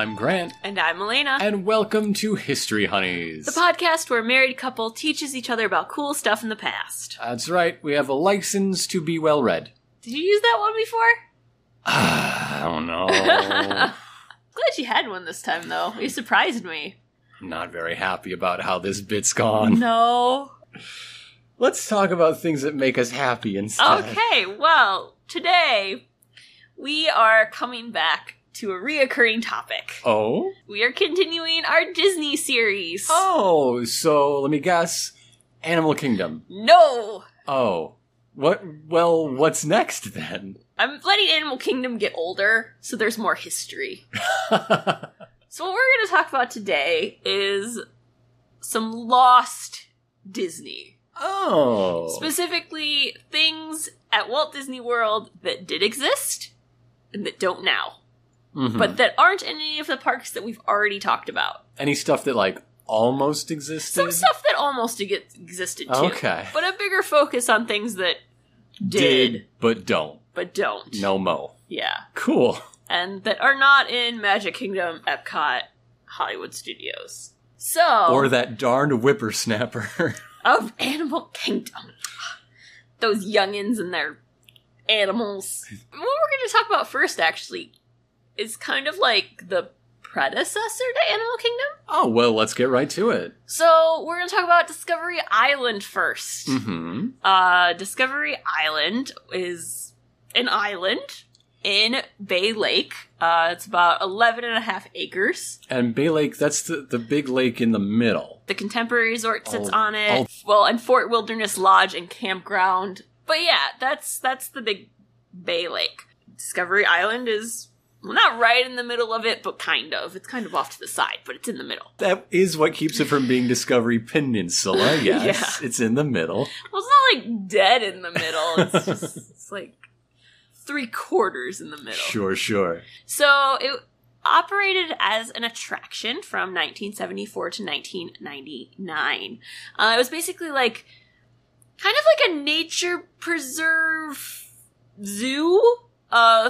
I'm Grant. And I'm Elena. And welcome to History Honeys, the podcast where a married couple teaches each other about cool stuff in the past. That's right. We have a license to be well-read. Did you use that one before? I don't know. Glad you had one this time, though. You surprised me. I'm not very happy about how this bit's gone. No. Let's talk about things that make us happy instead. Okay, well, today we are coming back to a reoccurring topic. Oh? We are continuing our Disney series. Oh, so let me guess. Animal Kingdom. No. Oh. What? Well, what's next then? I'm letting Animal Kingdom get older, so there's more history. So what we're going to talk about today is some lost Disney. Oh. Specifically, things at Walt Disney World that did exist and that don't now. Mm-hmm. But that aren't in any of the parks that we've already talked about. Any stuff that, like, almost existed? Some stuff that almost existed, too. Okay. But a bigger focus on things that did. But don't. But don't. No mo. Yeah. Cool. And that are not in Magic Kingdom, Epcot, Hollywood Studios. So. Or that darned whippersnapper. Of Animal Kingdom. Those youngins and their animals. What we're going to talk about first, actually, is kind of like the predecessor to Animal Kingdom. Oh, well, let's get right to it. So, we're going to talk about Discovery Island first. Mm-hmm. Discovery Island is an island in Bay Lake. It's about 11 and a half acres. And Bay Lake, that's the big lake in the middle. The Contemporary Resort sits on it. Well, and Fort Wilderness Lodge and Campground. But yeah, that's the big Bay Lake. Discovery Island is... well, not right in the middle of it, but kind of. It's kind of off to the side, but it's in the middle. That is what keeps it from being Discovery Peninsula, yes. Yeah. It's in the middle. Well, it's not, like, dead in the middle. It's just, it's, like, three-quarters in the middle. Sure, sure. So, it operated as an attraction from 1974 to 1999. It was basically, like, kind of like a nature preserve zoo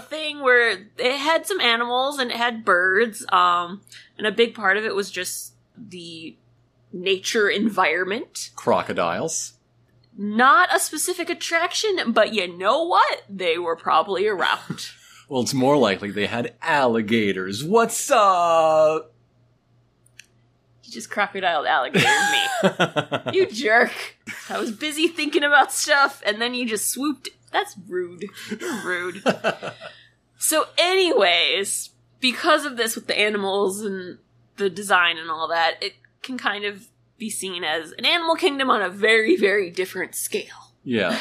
thing where it had some animals and it had birds, and a big part of it was just the nature environment. Crocodiles. Not a specific attraction, but you know what? They were probably around. Well, it's more likely they had alligators. What's up? You just crocodiled alligator me. You jerk. I was busy thinking about stuff, and then you just swooped. That's rude. You're rude. So anyways, because of this with the animals and the design and all that, it can kind of be seen as an Animal Kingdom on a very, very different scale. Yeah.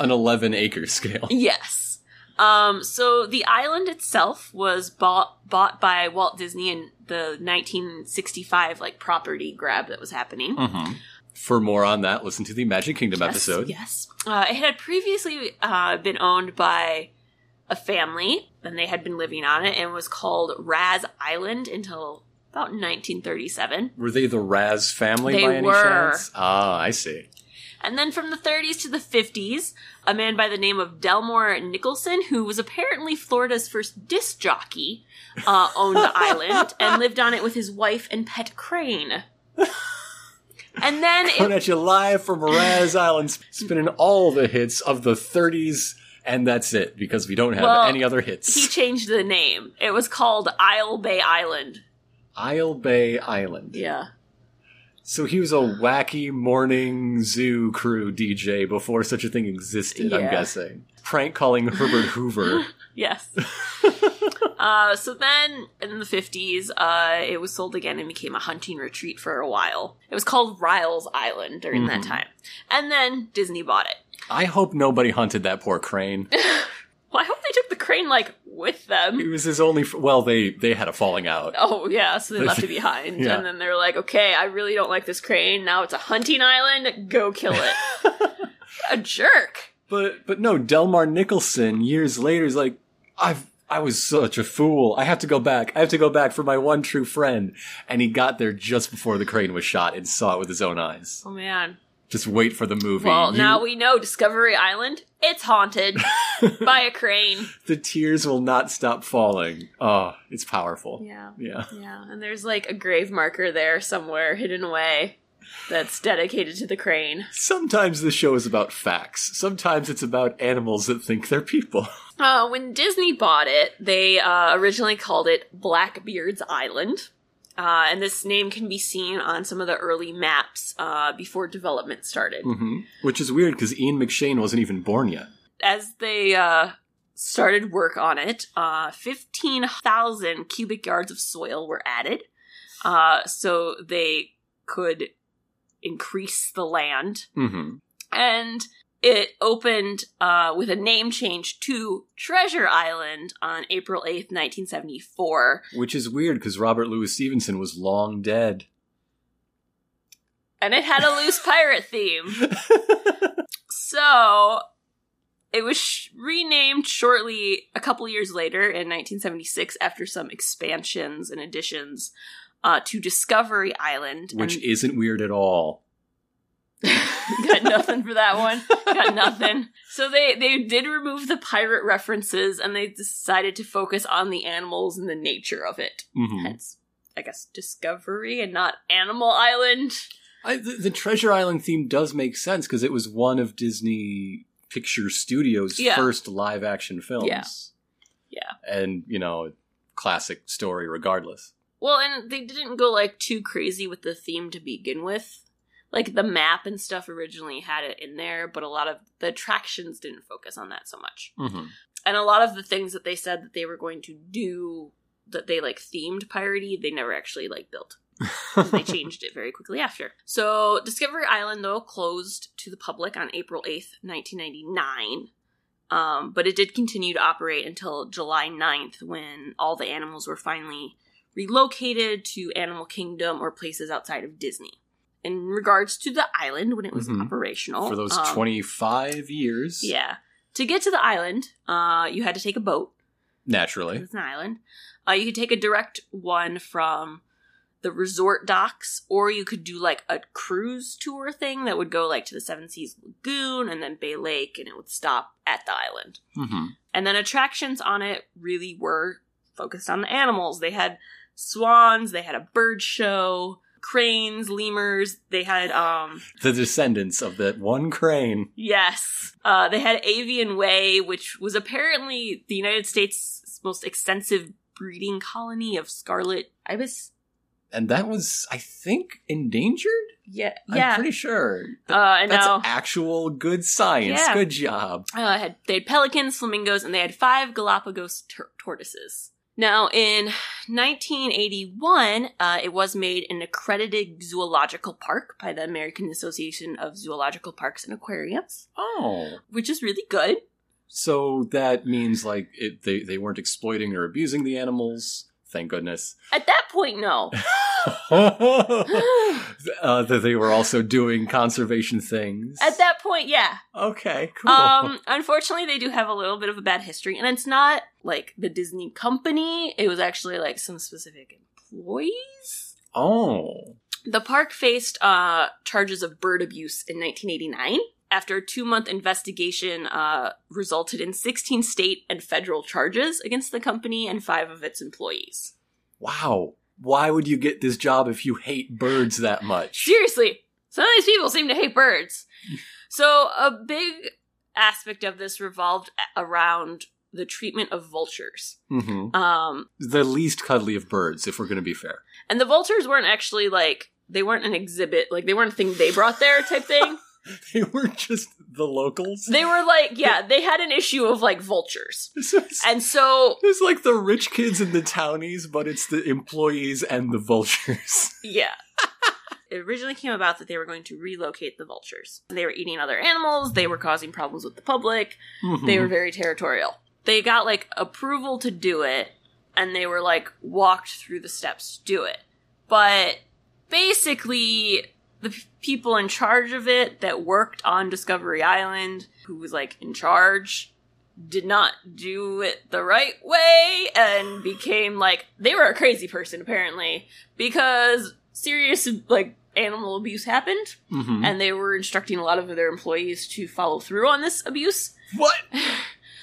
An 11-acre scale. Yes. So the island itself was bought by Walt Disney in the 1965 property grab that was happening. Mm-hmm. For more on that, listen to the Magic Kingdom episode. Yes. It had previously been owned by a family, and they had been living on it, and was called Raz Island until about 1937. Were they the Raz family by any chance? Ah, I see. And then from the 30s to the 50s, a man by the name of Delmore Nicholson, who was apparently Florida's first disc jockey, owned the island and lived on it with his wife and pet crane. And then coming at you live from Raz Island, spinning all the hits of the 30s, and that's it, because we don't have any other hits. He changed the name. It was called Isle Bay Island. Isle Bay Island. Yeah. So he was a wacky morning zoo crew DJ before such a thing existed, yeah. I'm guessing. Prank calling Herbert Hoover. Yes. So then, in the 50s, it was sold again and became a hunting retreat for a while. It was called Riles Island during that time. And then Disney bought it. I hope nobody hunted that poor crane. Well, I hope they took the crane, with them. It was his only... well, they had a falling out. Oh, yeah, so they left it behind. Yeah. And then they're like, okay, I really don't like this crane. Now it's a hunting island. Go kill it. A jerk. But no, Delmar Nicholson, years later, is like, I was such a fool. I have to go back. I have to go back for my one true friend. And he got there just before the crane was shot and saw it with his own eyes. Oh, man. Just wait for the movie. Well, now we know Discovery Island, it's haunted by a crane. The tears will not stop falling. Oh, it's powerful. Yeah. Yeah. Yeah. And there's like a grave marker there somewhere hidden away that's dedicated to the crane. Sometimes the show is about facts. Sometimes it's about animals that think they're people. When Disney bought it, they originally called it Blackbeard's Island. And this name can be seen on some of the early maps before development started. Mm-hmm. Which is weird because Ian McShane wasn't even born yet. As they started work on it, 15,000 cubic yards of soil were added. So they could increase the land. Mm-hmm. And it opened with a name change to Treasure Island on April 8th, 1974. Which is weird, because Robert Louis Stevenson was long dead. And it had a loose pirate theme. So, it was renamed shortly, a couple years later, in 1976, after some expansions and additions, to Discovery Island. Which isn't weird at all. Got nothing for that one. Got nothing. So they did remove the pirate references, and they decided to focus on the animals and the nature of it. Mm-hmm. Hence, I guess, Discovery and not Animal Island. The Treasure Island theme does make sense, because it was one of Disney Picture Studios' first live-action films. Yeah. And, you know, classic story regardless. Well, and they didn't go, like, too crazy with the theme to begin with. Like, the map and stuff originally had it in there, but a lot of the attractions didn't focus on that so much. Mm-hmm. And a lot of the things that they said that they were going to do, that they, like, themed piratey, they never actually, like, built. They changed it very quickly after. So, Discovery Island, though, closed to the public on April 8th, 1999. But it did continue to operate until July 9th, when all the animals were finally relocated to Animal Kingdom or places outside of Disney. In regards to the island, when it was operational. For those 25 years. Yeah. To get to the island, you had to take a boat. Naturally. It's an island. You could take a direct one from the resort docks, or you could do, like, a cruise tour thing that would go, like, to the Seven Seas Lagoon and then Bay Lake, and it would stop at the island. Mm-hmm. And then attractions on it really were focused on the animals. They had swans. They had a bird show. Cranes, lemurs, they had, The descendants of that one crane. Yes. They had Avian Way, which was apparently the United States' most extensive breeding colony of scarlet ibis. And that was, I think, endangered? Yeah. I'm pretty sure. That's actual good science. Yeah. Good job. They had pelicans, flamingos, and they had 5 Galapagos tortoises. Now, in 1981, it was made an accredited zoological park by the American Association of Zoological Parks and Aquariums. Oh. Which is really good. So that means, like, they weren't exploiting or abusing the animals. Thank goodness. At that point, no. That they were also doing conservation things. At that point, yeah. Okay, cool. Unfortunately, they do have a little bit of a bad history, and it's not like the Disney company. It was actually like some specific employees. Oh. The park faced charges of bird abuse in 1989. After a 2-month investigation resulted in 16 state and federal charges against the company and 5 of its employees. Wow. Why would you get this job if you hate birds that much? Seriously. Some of these people seem to hate birds. So a big aspect of this revolved around the treatment of vultures. Mm-hmm. The least cuddly of birds, if we're going to be fair. And the vultures weren't actually like, they weren't an exhibit. Like, they weren't a thing they brought there type thing. They were just the locals. They were like, yeah, they had an issue of, like, vultures. And so... It's like the rich kids and the townies, but it's the employees and the vultures. Yeah. It originally came about that they were going to relocate the vultures. They were eating other animals. They were causing problems with the public. Mm-hmm. They were very territorial. They got, like, approval to do it, and they were, like, walked through the steps to do it. But basically... The people in charge of it that worked on Discovery Island, who was, like, in charge, did not do it the right way and became, like... They were a crazy person, apparently, because serious, like, animal abuse happened, and they were instructing a lot of their employees to follow through on this abuse. What?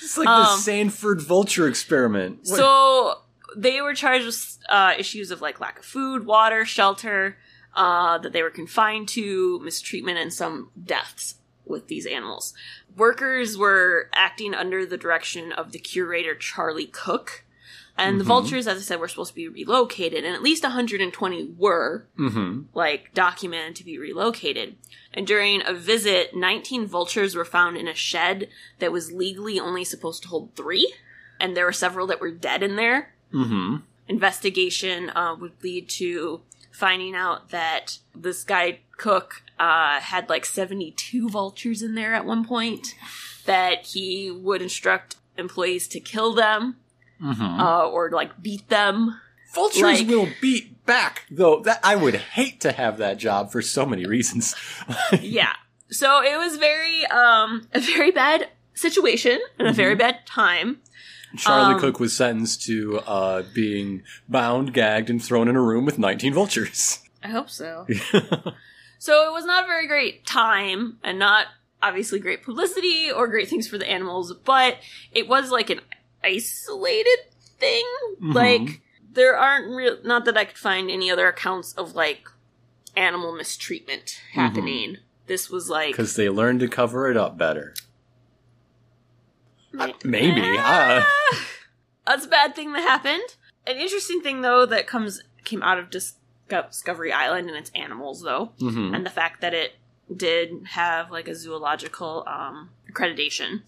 It's like the Sanford vulture experiment. What? So they were charged with issues of like lack of food, water, shelter, that they were confined to, mistreatment, and some deaths with these animals. Workers were acting under the direction of the curator, Charlie Cook. And the vultures, as I said, were supposed to be relocated, and at least 120 were, like, documented to be relocated. And during a visit, 19 vultures were found in a shed that was legally only supposed to hold 3, and there were several that were dead in there. Investigation would lead to finding out that this guy, Cook, had, like, 72 vultures in there at one point, that he would instruct employees to kill them. Or, like, beat them. Vultures will beat back, though. That I would hate to have that job for so many reasons. Yeah. So it was very, a very bad situation and a very bad time. Charlie Cook was sentenced to being bound, gagged, and thrown in a room with 19 vultures. I hope so. So it was not a very great time, and not, obviously, great publicity or great things for the animals, but it was like an isolated thing. Like, there aren't not that I could find any other accounts of, like, animal mistreatment happening. This was like, because they learned to cover it up better. Maybe. That's a bad thing that happened. An interesting thing, though, that came out of Discovery Island and its animals, though, and the fact that it did have, like, a zoological accreditation,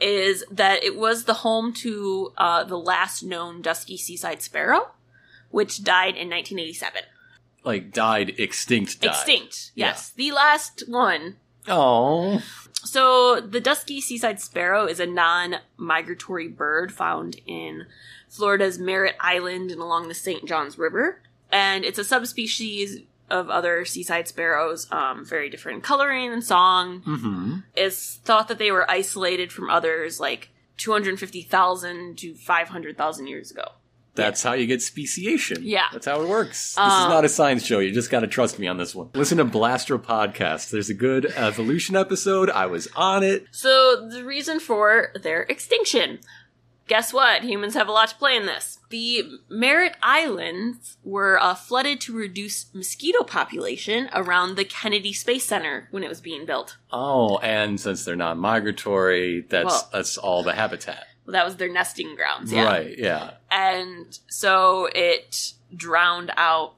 is that it was the home to the last known dusky seaside sparrow, which died in 1987. Like, died extinct? Extinct, yes. Yeah. The last one. Oh. So, the dusky seaside sparrow is a non-migratory bird found in Florida's Merritt Island and along the St. Johns River. And it's a subspecies of other seaside sparrows, very different coloring and song. It's thought that they were isolated from others like 250,000 to 500,000 years ago. That's how you get speciation. Yeah. That's how it works. This is not a science show. You just got to trust me on this one. Listen to Blastro Podcast. There's a good evolution episode. I was on it. So the reason for their extinction. Guess what? Humans have a lot to play in this. The Merritt Islands were flooded to reduce mosquito population around the Kennedy Space Center when it was being built. Oh, and since they're not migratory, that's all the habitat. Well, that was their nesting grounds, yeah. Right, yeah. And so it drowned out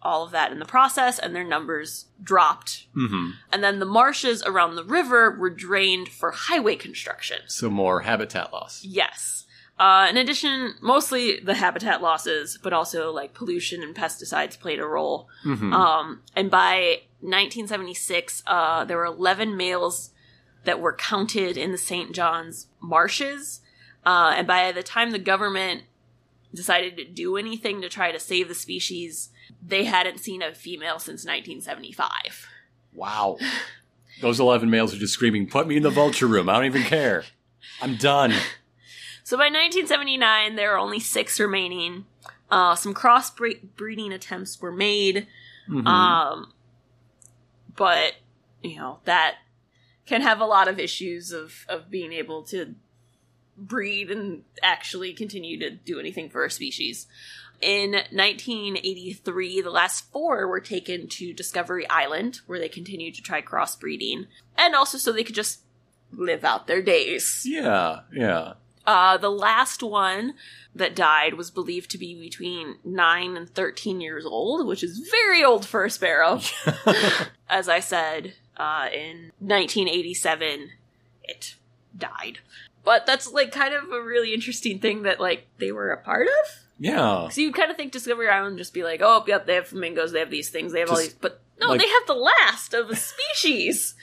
all of that in the process, and their numbers dropped. And then the marshes around the river were drained for highway construction. So more habitat loss. Yes. In addition, mostly the habitat losses, but also, like, pollution and pesticides played a role. And by 1976, there were 11 males that were counted in the St. John's marshes. And by the time the government decided to do anything to try to save the species, they hadn't seen a female since 1975. Wow. Those 11 males are just screaming, "Put me in the vulture room. I don't even care. I'm done." So by 1979, there were only 6 remaining. Some cross-breeding attempts were made. But, you know, that can have a lot of issues of being able to breed and actually continue to do anything for a species. In 1983, the last 4 were taken to Discovery Island, where they continued to try crossbreeding. And also so they could just live out their days. Yeah, yeah. The last one that died was believed to be between 9 and 13 years old, which is very old for a sparrow. As I said, in 1987, it died. But that's, like, kind of a really interesting thing that, like, they were a part of. Yeah. Because you'd kind of think Discovery Island would just be like, oh, yep, they have flamingos, they have these things, they have all these. But no, like, they have the last of a species.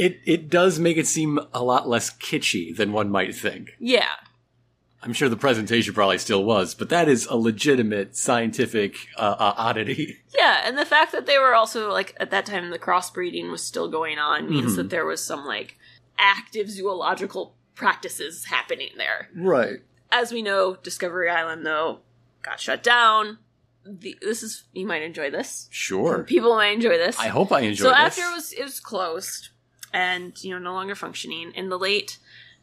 It does make it seem a lot less kitschy than one might think. Yeah. I'm sure the presentation probably still was, but that is a legitimate scientific oddity. Yeah, and the fact that they were also, like, at that time the crossbreeding was still going on means that there was some, like, active zoological practices happening there. Right. As we know, Discovery Island, though, got shut down. you might enjoy this. Sure. People might enjoy this. I hope I enjoy this. So after it was closed and, no longer functioning, in the late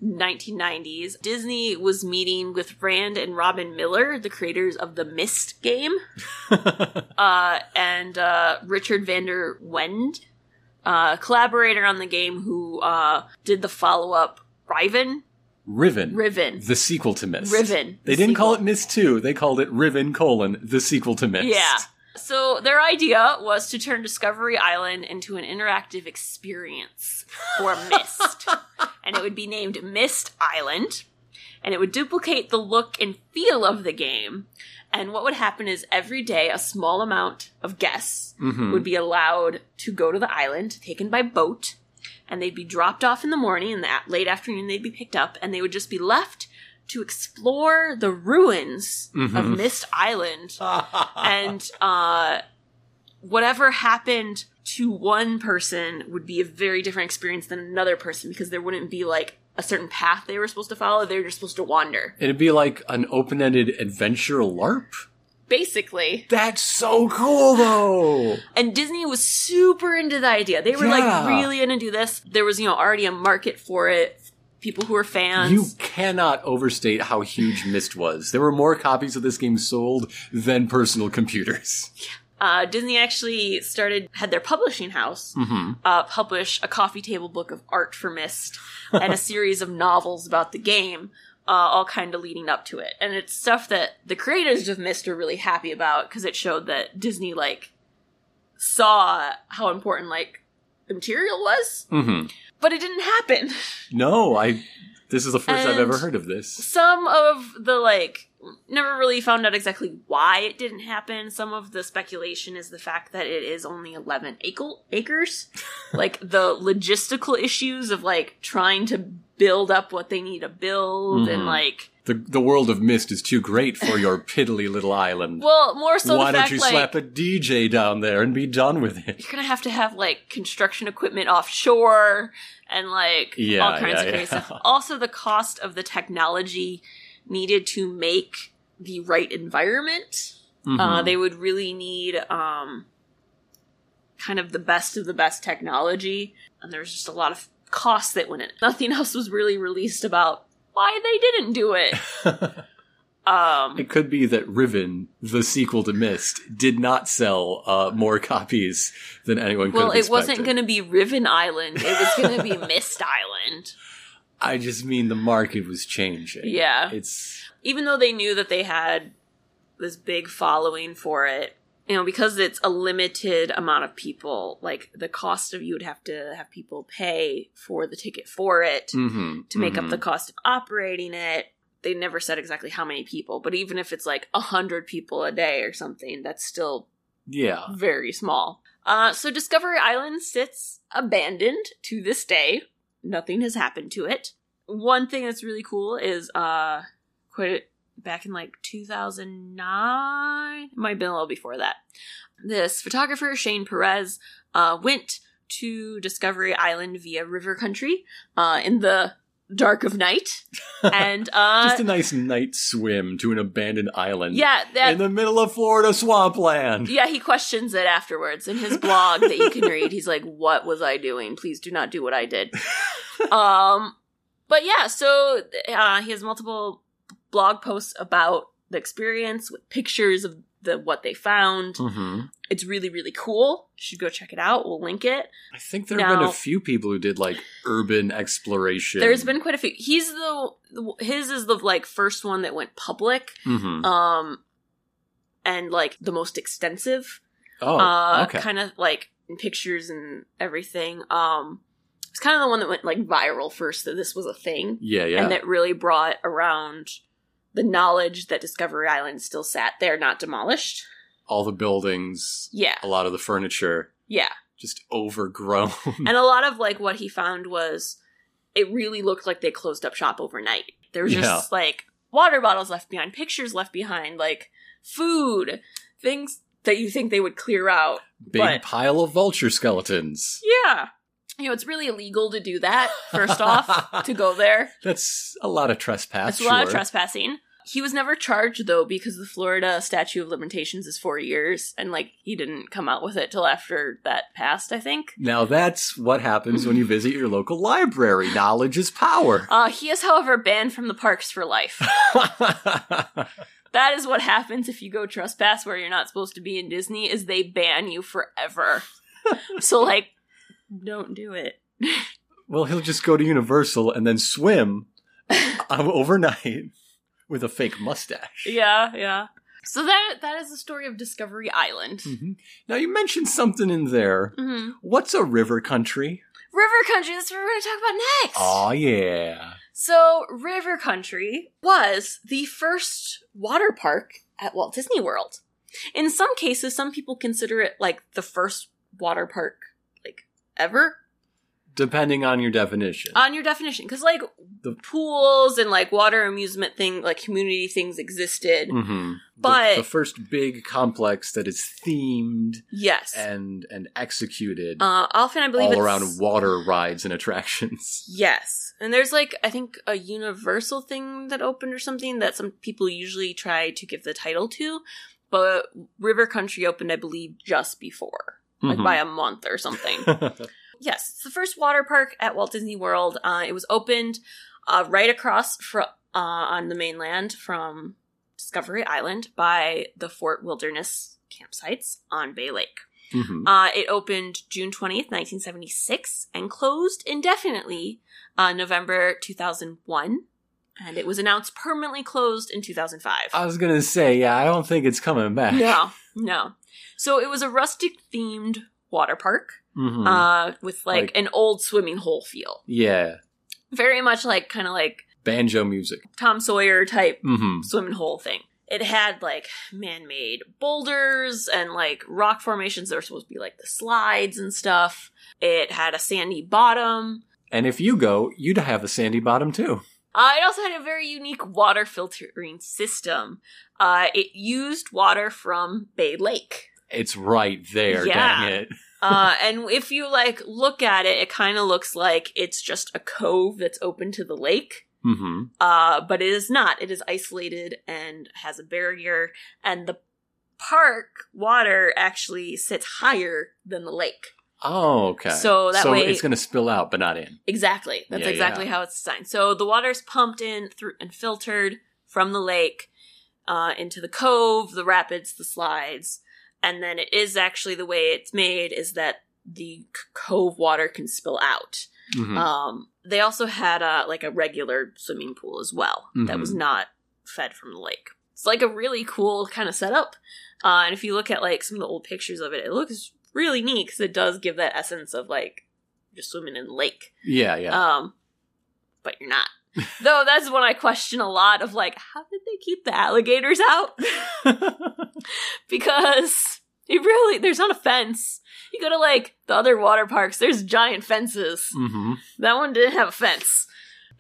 1990s, Disney was meeting with Rand and Robin Miller, the creators of the Myst game, and Richard Vander Wende, collaborator on the game who did the follow-up Riven. The sequel to Myst. Riven. They didn't call it Myst 2. They called it Riven, the sequel to Myst. Yeah. So their idea was to turn Discovery Island into an interactive experience for Myst. And it would be named Myst Island. And it would duplicate the look and feel of the game. And what would happen is every day a small amount of guests would be allowed to go to the island, taken by boat. And they'd be dropped off in the morning, and that late afternoon they'd be picked up, and they would just be left to explore the ruins of Myst Island. And whatever happened to one person would be a very different experience than another person, because there wouldn't be, a certain path they were supposed to follow. They were just supposed to wander. It'd be like an open-ended adventure LARP? Basically. That's so cool, though! And Disney was super into the idea. They were, really gonna do this. There was, already a market for it. People who were fans. You cannot overstate how huge Myst was. There were more copies of this game sold than personal computers. Yeah. Disney actually had their publishing house publish a coffee table book of art for Myst and a series of novels about the game, all kind of leading up to it. And it's stuff that the creators of Myst are really happy about, because it showed that Disney, saw how important, the material was. Mm-hmm. But it didn't happen. No, this is the first I've ever heard of this. Some of the, never really found out exactly why it didn't happen. Some of the speculation is the fact that it is only 11 acres. The logistical issues of, trying to build up what they need to build and, The world of Myst is too great for your piddly little island. Well, more so why the fact, don't you slap a DJ down there and be done with it? You're going to have, construction equipment offshore and, all kinds of crazy stuff. Also, the cost of the technology needed to make the right environment. Mm-hmm. They would really need kind of the best technology. And there was just a lot of costs that went in. Nothing else was really released about why they didn't do it. It could be that Riven, the sequel to Myst, did not sell more copies than anyone could have expected. Well, it wasn't going to be Riven Island. It was going to be Myst Island. I just mean the market was changing. Yeah. Even though they knew that they had this big following for it, because it's a limited amount of people, the cost of you would have to have people pay for the ticket for it to make up the cost of operating it. They never said exactly how many people, but even if it's 100 people a day or something, that's still very small. So Discovery Island sits abandoned to this day. Nothing has happened to it. One thing that's really cool is back in 2009, it might have been a little before that, this photographer, Shane Perez, went to Discovery Island via River Country in the dark of night. And just a nice night swim to an abandoned island. Yeah. In the middle of Florida swampland. Yeah, he questions it afterwards. In his blog that you can read, he's like, what was I doing? Please do not do what I did. But yeah, so he has multiple blog posts about the experience with pictures of what they found. Mm-hmm. It's really, really cool. You should go check it out. We'll link it. I think there have been a few people who did urban exploration. There's been quite a few. His is the first one that went public, and the most extensive. Oh, okay. Kind of pictures and everything. It's kind of the one that went viral first. That this was a thing. Yeah, yeah. And that really brought around the knowledge that Discovery Island still sat there, not demolished. All the buildings. Yeah. A lot of the furniture. Yeah. Just overgrown. And a lot of, what he found was it really looked like they closed up shop overnight. There was just, water bottles left behind, pictures left behind, food, things that you think they would clear out. Big pile of vulture skeletons. Yeah. It's really illegal to do that, first off, to go there. That's a lot of trespassing. He was never charged, though, because the Florida statute of limitations is 4 years, and, like, he didn't come out with it till after that passed, I think. Now that's what happens when you visit your local library. Knowledge is power. He is, however, banned from the parks for life. That is what happens if you go trespass where you're not supposed to be in Disney, is they ban you forever. So, like, don't do it. Well, he'll just go to Universal and then swim overnight. With a fake mustache. Yeah, yeah. So that is the story of Discovery Island. Mm-hmm. Now, you mentioned something in there. Mm-hmm. What's a river country? River country, that's what we're going to talk about next. Oh, yeah. So, River Country was the first water park at Walt Disney World. In some cases, some people consider it, like, the first water park, like, ever. Depending on your definition. On your definition. Because, like, the pools and, like, water amusement thing, like, community things existed. Mm-hmm. But the first big complex that is themed. Yes. And executed. Often, I believe all around water rides and attractions. Yes. And there's, like, I think a Universal thing that opened or something that some people usually try to give the title to. But River Country opened, I believe, just before. Like, by a month or something. Yes, it's the first water park at Walt Disney World. It was opened right across on the mainland from Discovery Island by the Fort Wilderness campsites on Bay Lake. Mm-hmm. It opened June 20th, 1976, and closed indefinitely November 2001. And it was announced permanently closed in 2005. I was going to say, yeah, I don't think it's coming back. No. So it was a rustic-themed water park. Mm-hmm. With like an old swimming hole feel. Yeah. Very much like kind of like banjo music. Tom Sawyer type swimming hole thing. It had like man-made boulders and like rock formations that were supposed to be like the slides and stuff. It had a sandy bottom. And if you go, you'd have a sandy bottom too. It also had a very unique water filtering system. It used water from Bay Lake. It's right there, dang it. And if you, like, look at it, it kind of looks like it's just a cove that's open to the lake. Mm-hmm. But it is not. It is isolated and has a barrier. And the park water actually sits higher than the lake. Oh, okay. So that way it's going to spill out, but not in. Exactly. That's exactly how it's designed. So the water is pumped in through and filtered from the lake into the cove, the rapids, the slides. And then it is actually the way it's made is that the cove water can spill out. Mm-hmm. They also had a regular swimming pool as well that was not fed from the lake. It's like a really cool kind of setup. And if you look at like some of the old pictures of it, it looks really neat because it does give that essence of like just swimming in the lake. Yeah, yeah. But you're not. Though that's when I question a lot of, like, how did they keep the alligators out? Because it really, there's not a fence. You go to, like, the other water parks, there's giant fences. Mm-hmm. That one didn't have a fence.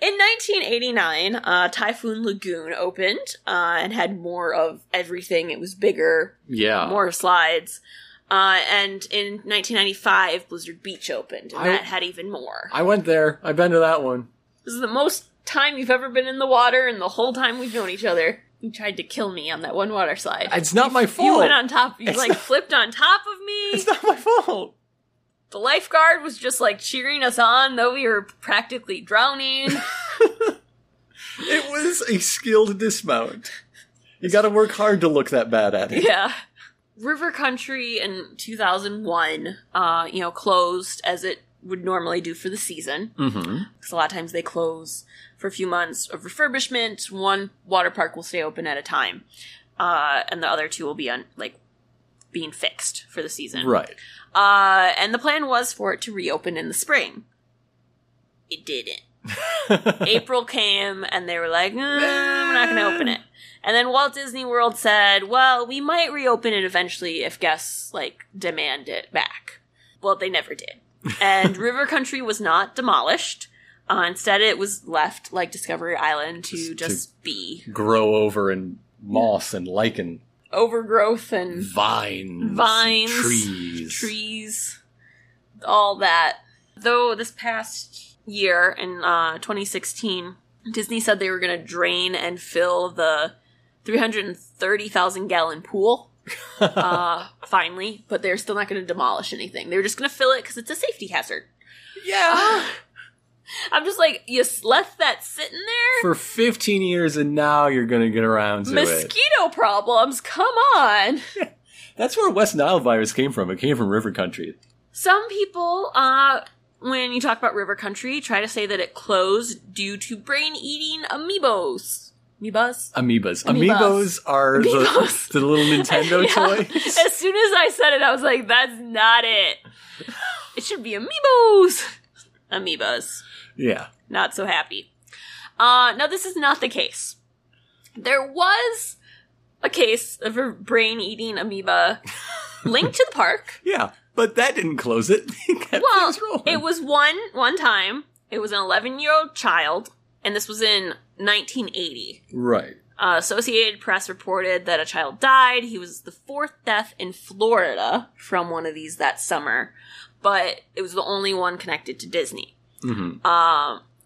In 1989, Typhoon Lagoon opened and had more of everything. It was bigger. Yeah. More slides. And in 1995, Blizzard Beach opened, and that had even more. I went there. I've been to that one. This is the most time you've ever been in the water and the whole time we've known each other. You tried to kill me on that one water slide. It's not my fault. You went on top. You, like, flipped on top of me. It's not my fault. The lifeguard was just, like, cheering us on, though we were practically drowning. It was a skilled dismount. You gotta work hard to look that bad at it. Yeah. River Country in 2001, closed as it would normally do for the season. Mm-hmm. Because a lot of times they close for a few months of refurbishment. One water park will stay open at a time. And the other two will be being fixed for the season. Right. And the plan was for it to reopen in the spring. It didn't. April came and they were like, we're not going to open it. And then Walt Disney World said, well, we might reopen it eventually if guests, demand it back. Well, they never did. And River Country was not demolished. Instead, it was left, like Discovery Island, to be. Grow over in moss and lichen. Overgrowth and... Vines. Trees. All that. Though this past year, in 2016, Disney said they were going to drain and fill the 330,000 gallon pool finally, but they're still not going to demolish anything. They're just going to fill it because it's a safety hazard. Yeah. I'm just like, you left that sitting there? For 15 years, and now you're going to get around to it. Mosquito problems, come on. That's where West Nile virus came from. It came from River Country. Some people, when you talk about River Country, try to say that it closed due to brain-eating amoebas. Amiibos are the little Nintendo toys. As soon as I said it, I was like, that's not it. It should be amiibos. Amoebas. Yeah. Not so happy. No, this is not the case. There was a case of a brain-eating amoeba linked to the park. Yeah, but that didn't close it. Well, it was one time. It was an 11-year-old child, and this was in 1980. Right. Associated Press reported that a child died. He was the fourth death in Florida from one of these that summer, but it was the only one connected to Disney. Mm-hmm.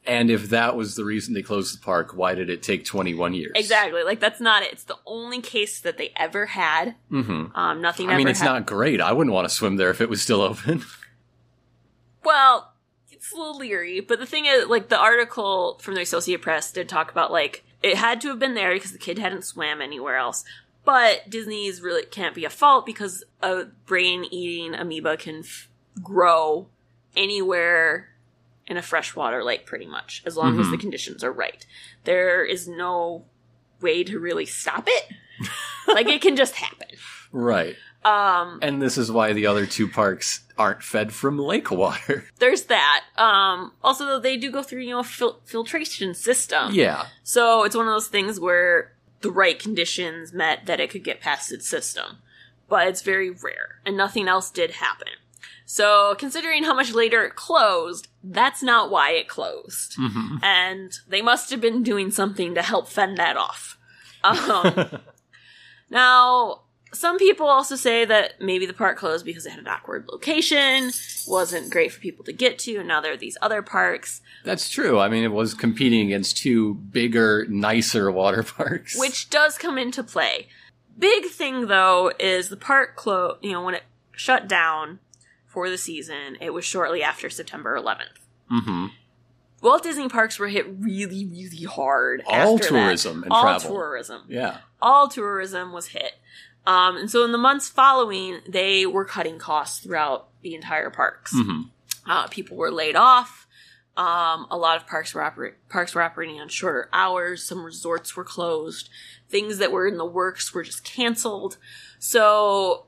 And if that was the reason they closed the park, why did it take 21 years? Exactly. Like, that's not it. It's the only case that they ever had. Mm-hmm. Nothing I mean, it's not great. I wouldn't want to swim there if it was still open. Well, it's a little leery. But the thing is, like, the article from the Associated Press did talk about, like, it had to have been there because the kid hadn't swam anywhere else. But Disney's really can't be a fault because a brain-eating amoeba can grow anywhere in a freshwater lake, pretty much, as long as the conditions are right. There is no way to really stop it. Like, it can just happen. Right. And this is why the other two parks aren't fed from lake water. There's that. Also, they do go through, you know, a filtration system. Yeah. So it's one of those things where the right conditions meant that it could get past its system. But it's very rare, and nothing else did happen. So, considering how much later it closed, that's not why it closed. Mm-hmm. And they must have been doing something to help fend that off. Now, some people also say that maybe the park closed because it had an awkward location, wasn't great for people to get to, and now there are these other parks. That's true. I mean, it was competing against two bigger, nicer water parks. Which does come into play. Big thing, though, is the park closed, you know, when it shut down for the season, it was shortly after September 11th. Mm-hmm. Walt Disney parks were hit really, really hard. All tourism and travel. Yeah. All tourism was hit. And so in the months following, they were cutting costs throughout the entire parks. Mm-hmm. People were laid off. A lot of parks were operating on shorter hours. Some resorts were closed. Things that were in the works were just canceled. So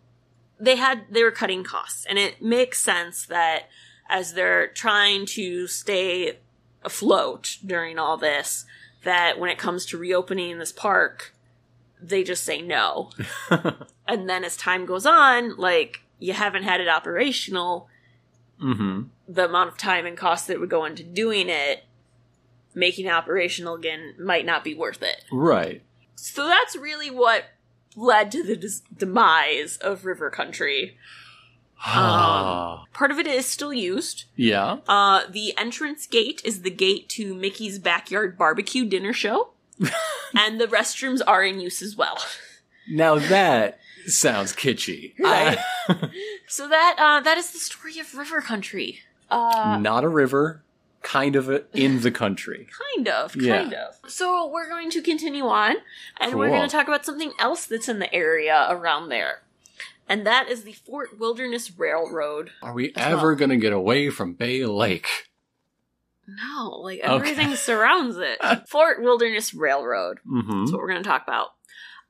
They were cutting costs, and it makes sense that as they're trying to stay afloat during all this, that when it comes to reopening this park, they just say no. And then as time goes on, like, you haven't had it operational, mm-hmm. the amount of time and cost that would go into doing it, making it operational again might not be worth it. Right. So that's really what led to the demise of River Country. Part of it is still used. Yeah. The entrance gate is the gate to Mickey's Backyard Barbecue Dinner Show. And the restrooms are in use as well. Now that sounds kitschy. Right? So that is the story of River Country. Not a river. Kind of in the country. Kind of. So we're going to continue on, and we're going to talk about something else that's in the area around there. And that is the Fort Wilderness Railroad. Are we ever going to get away from Bay Lake? No, like everything surrounds it. Fort Wilderness Railroad. Mm-hmm. That's what we're going to talk about.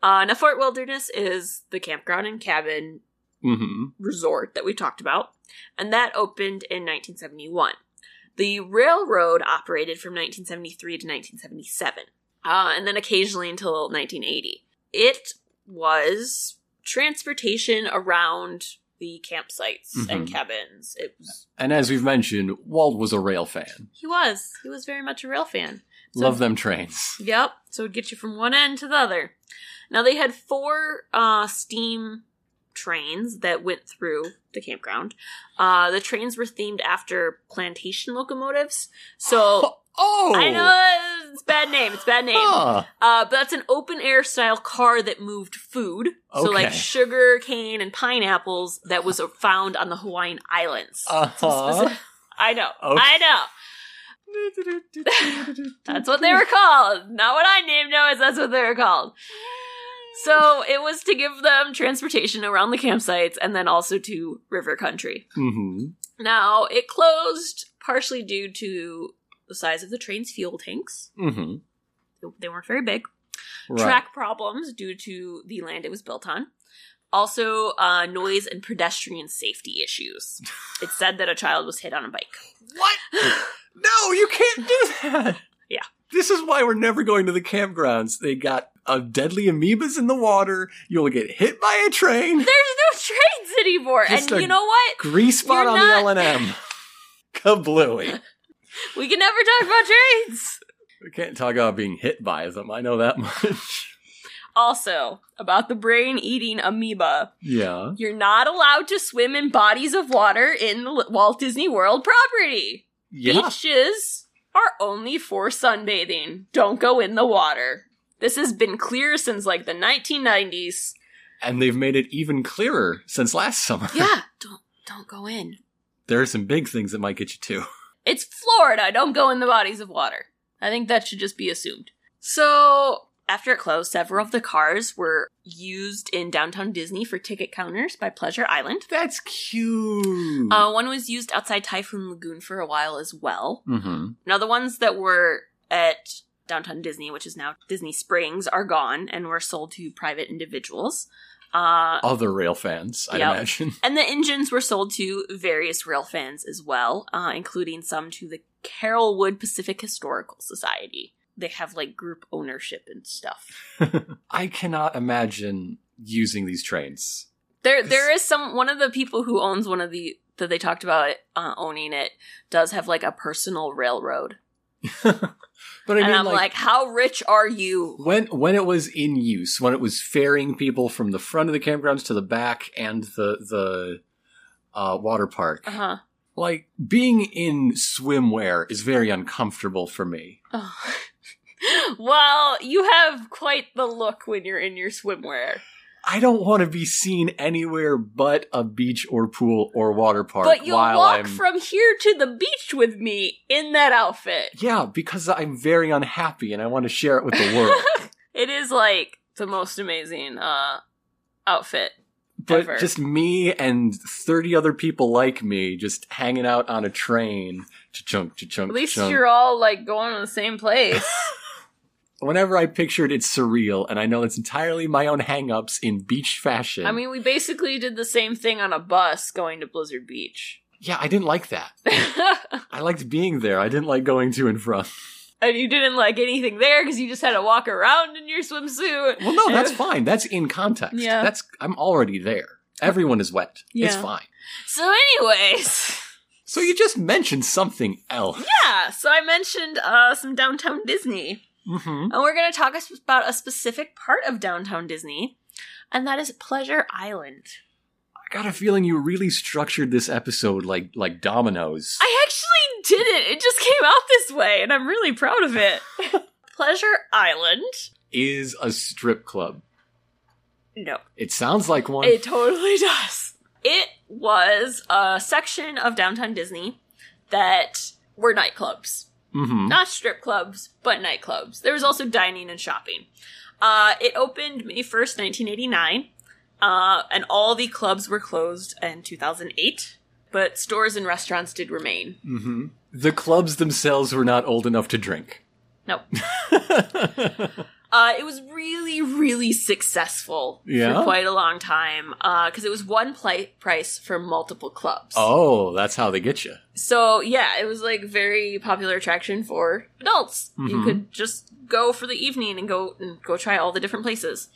Now, Fort Wilderness is the campground and cabin mm-hmm. resort that we talked about, and that opened in 1971. The railroad operated from 1973 to 1977, and then occasionally until 1980. It was transportation around the campsites mm-hmm. and cabins. And as we've mentioned, Walt was a rail fan. He was very much a rail fan. So, love them trains. Yep. So it would get you from one end to the other. Now, they had four steam trains that went through the campground. The trains were themed after plantation locomotives. So Oh! I know, it's a bad name. It's a bad name. Huh. But that's an open-air style car that moved food. Okay. So, like, sugar cane and pineapples that was found on the Hawaiian Islands. I know. Okay. I know. That's what they were called. Not what I named them, that's what they were called. So it was to give them transportation around the campsites and then also to River Country. Mm-hmm. Now, it closed partially due to the size of the train's fuel tanks. Mm-hmm. They weren't very big. Right. Track problems due to the land it was built on. Also, noise and pedestrian safety issues. It said that a child was hit on a bike. What? No, you can't do that. Yeah. This is why we're never going to the campgrounds. They got deadly amoebas in the water. You'll get hit by a train. There's no trains anymore. Just and you know what? Grease spot on the L&M. Kablooey. We can never talk about trains. We can't talk about being hit by them. I know that much. Also, about the brain-eating amoeba. Yeah. You're not allowed to swim in bodies of water in the Walt Disney World property. Yeah. Beaches are only for sunbathing. Don't go in the water. This has been clear since, like, the 1990s. And they've made it even clearer since last summer. Yeah, don't go in. There are some big things that might get you, too. It's Florida. Don't go in the bodies of water. I think that should just be assumed. So... After it closed, several of the cars were used in Downtown Disney for ticket counters by Pleasure Island. That's cute. One was used outside Typhoon Lagoon for a while as well. Mm-hmm. Now, the ones that were at Downtown Disney, which is now Disney Springs, are gone and were sold to private individuals. Other rail fans, I imagine. And the engines were sold to various rail fans as well, including some to the Carrollwood Pacific Historical Society. They have, like, group ownership and stuff. I cannot imagine using these trains. There is one of the people who owns one of the, that they talked about it, owning it, does have, like, a personal railroad. But I mean, I'm like, how rich are you? When it was in use, when it was ferrying people from the front of the campgrounds to the back and the water park. Uh-huh. Like, being in swimwear is very uncomfortable for me. Oh. Well, you have quite the look when you're in your swimwear. I don't want to be seen anywhere but a beach or pool or water park. But you'll walk from here to the beach with me in that outfit. Yeah, because I'm very unhappy and I want to share it with the world. It is, like, the most amazing outfit. But ever. Just me and 30 other people like me just hanging out on a train. Cha-chunk, cha-chunk, at least cha-chunk. You're all, like, going to the same place. Whenever I pictured it's surreal, and I know it's entirely my own hang-ups in beach fashion. I mean, we basically did the same thing on a bus going to Blizzard Beach. Yeah, I didn't like that. I liked being there. I didn't like going to and from. And you didn't like anything there because you just had to walk around in your swimsuit. Well, no, that's fine. That's in context. Yeah. I'm already there. Everyone is wet. Yeah. It's fine. So anyways. So you just mentioned something else. Yeah. So I mentioned some Downtown Disney. Mm-hmm. And we're going to talk about a specific part of Downtown Disney, and that is Pleasure Island. I got a feeling you really structured this episode like dominoes. I actually didn't. It just came out this way, and I'm really proud of it. Pleasure Island is a strip club. No. It sounds like one. It totally does. It was a section of Downtown Disney that were nightclubs. Mm-hmm. Not strip clubs, but nightclubs. There was also dining and shopping. It opened May 1st, 1989. And all the clubs were closed in 2008, but stores and restaurants did remain. Mm-hmm. The clubs themselves were not old enough to drink. No. It was really, really successful for quite a long time, because it was one price for multiple clubs. Oh, that's how they get you. So, yeah, it was, like, very popular attraction for adults. Mm-hmm. You could just go for the evening and go try all the different places.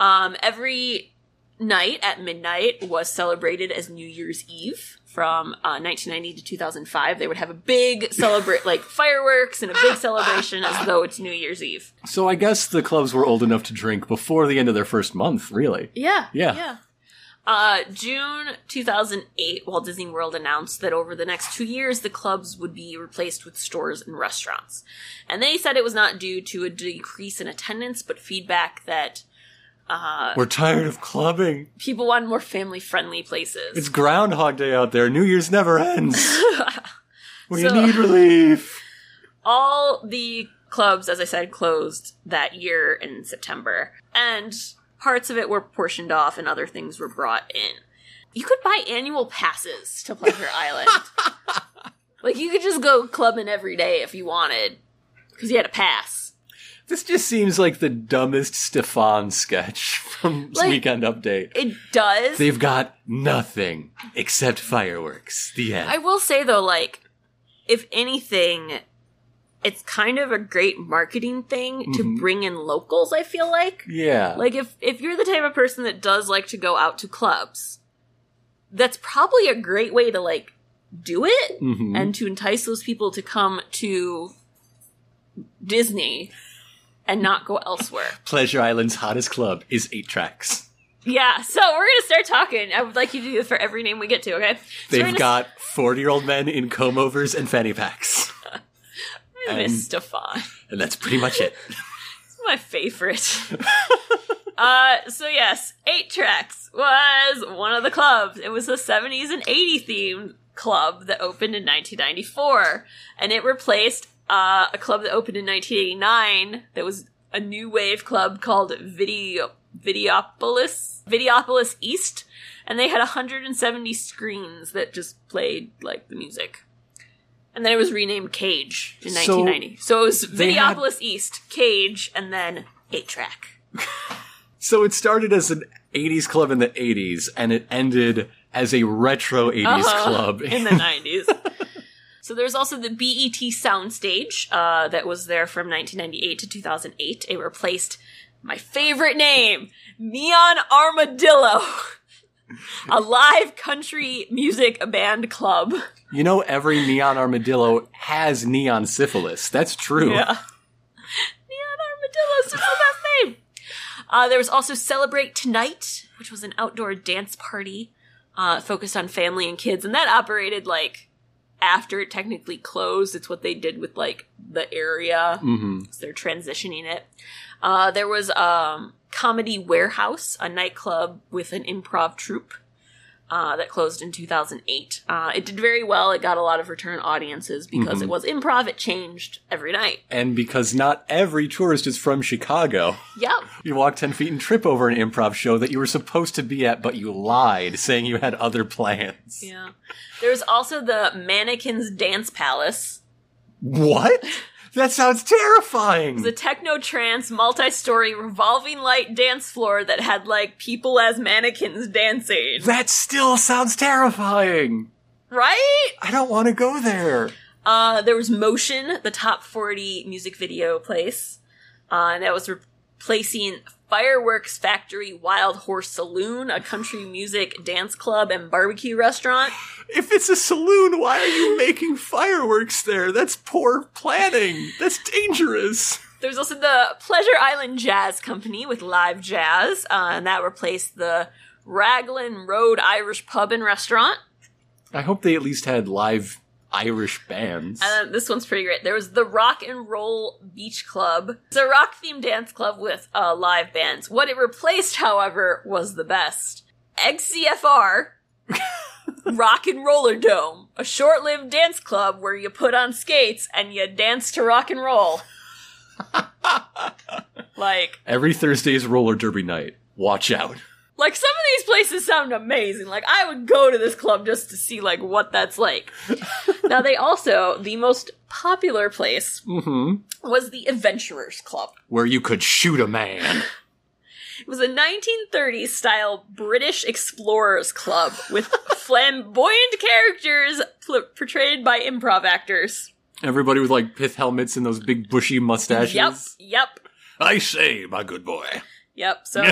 Every night at midnight was celebrated as New Year's Eve from 1990 to 2005. They would have a big like fireworks and a big celebration as though it's New Year's Eve. So I guess the clubs were old enough to drink before the end of their first month, really. Yeah. Yeah. June 2008, Walt Disney World announced that over the next 2 years, the clubs would be replaced with stores and restaurants. And they said it was not due to a decrease in attendance, but feedback that... we're tired of clubbing. People want more family-friendly places. It's Groundhog Day out there. New Year's never ends. We need relief. All the clubs, as I said, closed that year in September. And... parts of it were portioned off and other things were brought in. You could buy annual passes to Pleasure Island. Like, you could just go clubbing every day if you wanted, because you had a pass. This just seems like the dumbest Stefan sketch from Weekend Update. It does. They've got nothing except fireworks. The end. I will say, though, if anything, it's kind of a great marketing thing to bring in locals, I feel like. Yeah. If you're the type of person that does like to go out to clubs, that's probably a great way to, do it and to entice those people to come to Disney and not go elsewhere. Pleasure Island's hottest club is 8-Tracks. Yeah, so we're going to start talking. I would like you to do this for every name we get to, okay? They've got 40-year-old men in comb-overs and fanny packs. I miss Stefan. And that's pretty much it. It's my favorite. So yes, 8-Tracks was one of the clubs. It was a 70s and 80s themed club that opened in 1994. And it replaced a club that opened in 1989 that was a new wave club called Videopolis East. And they had 170 screens that just played, the music. And then it was renamed Cage in 1990. So it was Videopolis East, Cage, and then 8-Track. So it started as an 80s club in the 80s, and it ended as a retro 80s club. In the 90s. So there's also the BET Soundstage that was there from 1998 to 2008. It replaced my favorite name, Neon Armadillo. A live country music band club. You know, every Neon Armadillo has neon syphilis. That's true. Yeah. Neon Armadillo is the best name. There was also Celebrate Tonight, which was an outdoor dance party focused on family and kids. And that operated, after it technically closed. It's what they did with, the area. Mm-hmm. So they're transitioning it. There was Comedy Warehouse, a nightclub with an improv troupe that closed in 2008. It did very well. It got a lot of return audiences because it was improv. It changed every night. And because not every tourist is from Chicago. Yep. You walk 10 feet and trip over an improv show that you were supposed to be at, but you lied, saying you had other plans. Yeah. There's also the Mannequins Dance Palace. What? That sounds terrifying! It was a techno-trance, multi-story, revolving light dance floor that had, people as mannequins dancing. That still sounds terrifying! Right? I don't want to go there. There was Motion, the top 40 music video place. And that was replacing Fireworks Factory, Wild Horse Saloon, a country music dance club, and barbecue restaurant. If it's a saloon, why are you making fireworks there? That's poor planning. That's dangerous. There's also the Pleasure Island Jazz Company with live jazz, and that replaced the Raglan Road Irish Pub and Restaurant. I hope they at least had live Irish bands. This one's pretty great. There was the Rock and Roll Beach Club. It's a rock-themed dance club with live bands. What it replaced, however, was the best. XCFR Rock and Roller Dome, a short-lived dance club where you put on skates and you dance to rock and roll. Every Thursday's roller derby night. Watch out. Some of these places sound amazing. I would go to this club just to see, what that's like. Now, they also, the most popular place was the Adventurers Club. Where you could shoot a man. It was a 1930s-style British explorers club with flamboyant characters portrayed by improv actors. Everybody with, pith helmets and those big bushy mustaches. Yep. I say, my good boy. Yep, so...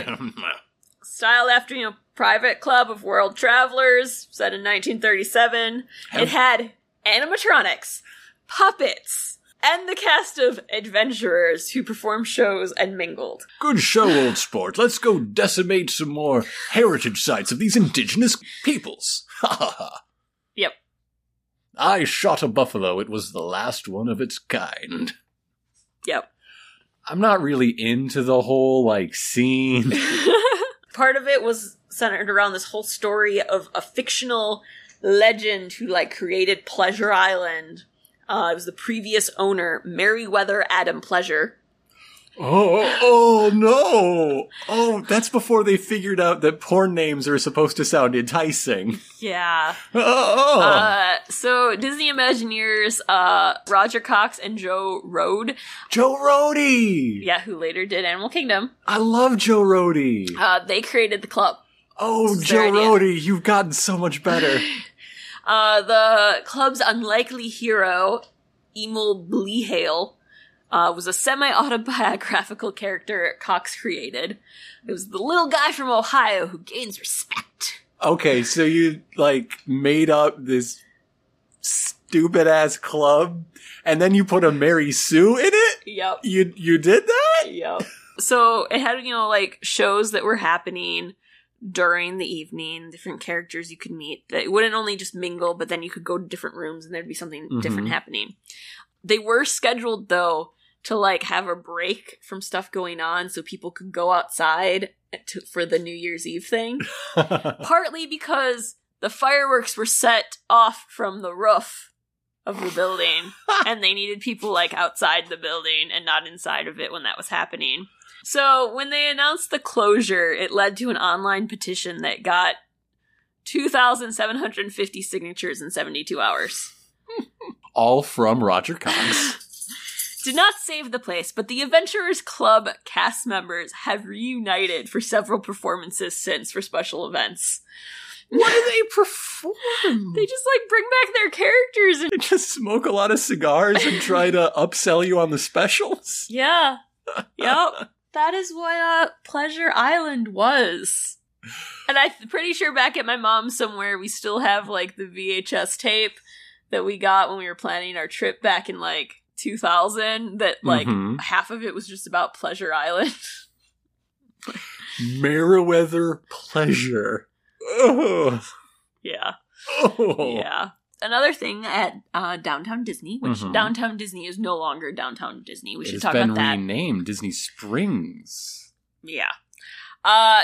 styled after, private club of world travelers, set in 1937. It had animatronics, puppets, and the cast of Adventurers who performed shows and mingled. Good show, old sport. Let's go decimate some more heritage sites of these indigenous peoples. Ha ha ha. Yep. I shot a buffalo. It was the last one of its kind. Yep. I'm not really into the whole, scene. Part of it was centered around this whole story of a fictional legend who, created Pleasure Island. It was the previous owner, Meriwether Adam Pleasure. Oh, no! Oh, that's before they figured out that porn names are supposed to sound enticing. Yeah. Oh! So, Disney Imagineers, Roger Cox and Joe Rohde. Joe Rohde! Yeah, who later did Animal Kingdom. I love Joe Rohde! They created the club. Oh, Joe Rohde, you've gotten so much better. The club's unlikely hero, Emil Blehale, was a semi-autobiographical character Cox created. It was the little guy from Ohio who gains respect. Okay, so you, made up this stupid-ass club, and then you put a Mary Sue in it? Yep. You did that? Yep. So it had, shows that were happening during the evening, different characters you could meet that wouldn't only just mingle, but then you could go to different rooms and there'd be something different happening. They were scheduled, though, to have a break from stuff going on so people could go outside for the New Year's Eve thing. Partly because the fireworks were set off from the roof of the building and they needed people outside the building and not inside of it when that was happening. So when they announced the closure, it led to an online petition that got 2,750 signatures in 72 hours. All from Roger Cox. Did not save the place, but the Adventurers Club cast members have reunited for several performances since for special events. What do they perform? They just, bring back their characters. And they just smoke a lot of cigars and try to upsell you on the specials? Yeah. Yep. That is what Pleasure Island was. And I'm pretty sure back at my mom's somewhere, we still have, the VHS tape that we got when we were planning our trip back in, 2000, that, half of it was just about Pleasure Island. Meriwether Pleasure. Ugh. Yeah. Oh. Yeah. Another thing at Downtown Disney, which Downtown Disney is no longer Downtown Disney. We should talk about that. It's been renamed Disney Springs. Yeah.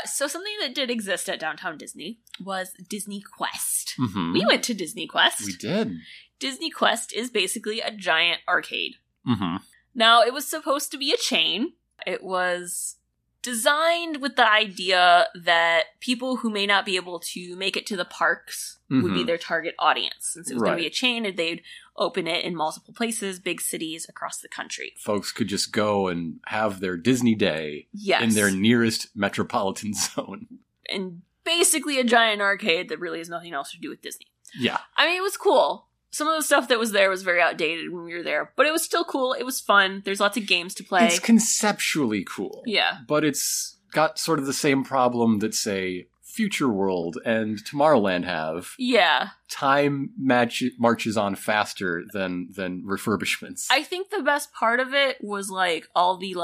So something that did exist at Downtown Disney was Disney Quest. Mm-hmm. We went to Disney Quest. We did. Disney Quest is basically a giant arcade. Mm-hmm. Now, it was supposed to be a chain. It was designed with the idea that people who may not be able to make it to the parks would be their target audience. Since it was going to be a chain, and they'd open it in multiple places, big cities across the country. Folks could just go and have their Disney day in their nearest metropolitan zone. And basically a giant arcade that really has nothing else to do with Disney. Yeah. I mean, it was cool. Some of the stuff that was there was very outdated when we were there, but it was still cool. It was fun. There's lots of games to play. It's conceptually cool. Yeah. But it's got sort of the same problem that, say, Future World and Tomorrowland have. Yeah. Time marches on faster than refurbishments. I think the best part of it was, all the,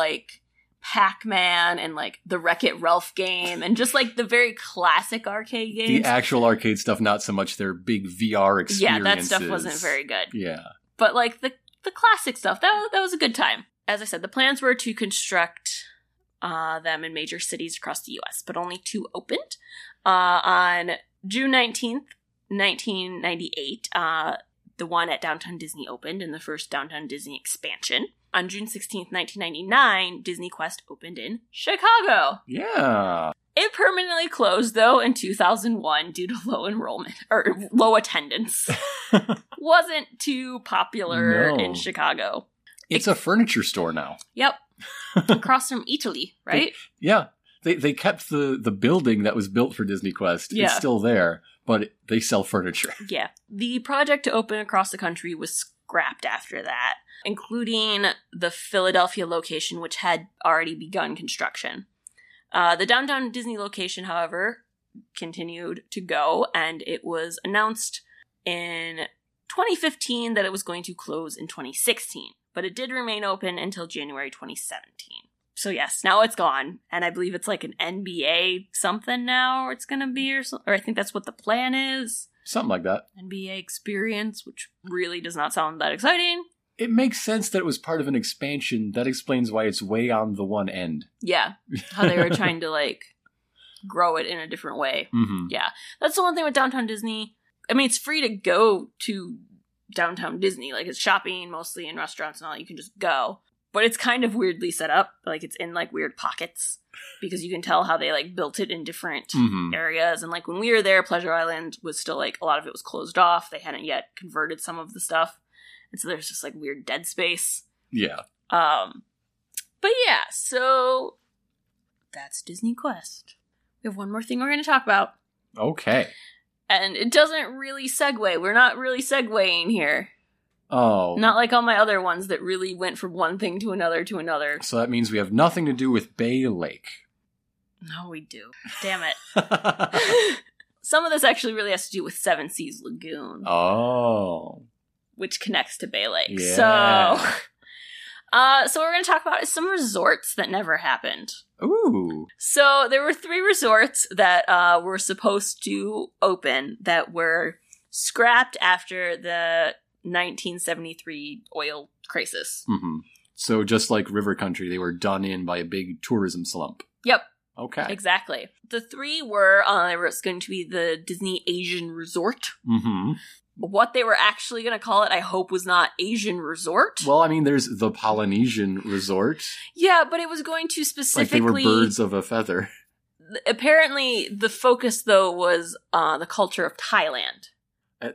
Pac-Man and, the Wreck-It Ralph game and just, the very classic arcade games. The actual arcade stuff, not so much their big VR experiences. Yeah, that stuff wasn't very good. Yeah. But, the classic stuff, that was a good time. As I said, the plans were to construct them in major cities across the U.S., but only two opened. On June 19th, 1998, the one at Downtown Disney opened in the first Downtown Disney expansion. On June 16th, 1999, Disney Quest opened in Chicago. Yeah. It permanently closed, though, in 2001 due to low enrollment, or low attendance. Wasn't too popular in Chicago. It's a furniture store now. Yep. Across from Italy, right? Yeah. They kept the building that was built for Disney Quest. Yeah. It's still there, but they sell furniture. Yeah. The project to open across the country was scrapped after that, including the Philadelphia location, which had already begun construction. The Downtown Disney location, however, continued to go, and it was announced in 2015 that it was going to close in 2016. but it did remain open until January 2017. So yes, now it's gone, and I believe it's like an NBA something now, or it's going to be, or I think that's what the plan is. Something like that. NBA experience, which really does not sound that exciting. It makes sense that it was part of an expansion. That explains why it's way on the one end. Yeah, how they were trying to like grow it in a different way. Mm-hmm. Yeah, that's the one thing with Downtown Disney. I mean, it's free to go to Downtown Disney. Like, it's shopping mostly and restaurants and all. You can just go. But it's kind of weirdly set up. Like, it's in, like, weird pockets. Because you can tell how they, like, built it in different areas. And, like, when we were there, Pleasure Island was still, like, a lot of it was closed off. They hadn't yet converted some of the stuff. And so there's just, like, weird dead space. Yeah. But, yeah. So, that's Disney Quest. We have one more thing we're going to talk about. Okay. And it doesn't really segue. We're not really segueing here. Oh. Not like all my other ones that really went from one thing to another to another. So that means we have nothing to do with Bay Lake. No, we do. Damn it. Some of this actually really has to do with Seven Seas Lagoon. Oh. Which connects to Bay Lake. Yeah. So, so what we're going to talk about is some resorts that never happened. Ooh. So there were three resorts that were supposed to open that were scrapped after the 1973 oil crisis. Mm-hmm. So just like River Country, they were done in by a big tourism slump. Yep. Okay. Exactly. The three were, there was going to be the Disney Asian Resort. Mm-hmm. What they were actually going to call it, I hope, was not Asian Resort. Well, I mean, there's the Polynesian Resort. Yeah, but it was going to specifically... Like, they were birds of a feather. Apparently, the focus, though, was the culture of Thailand.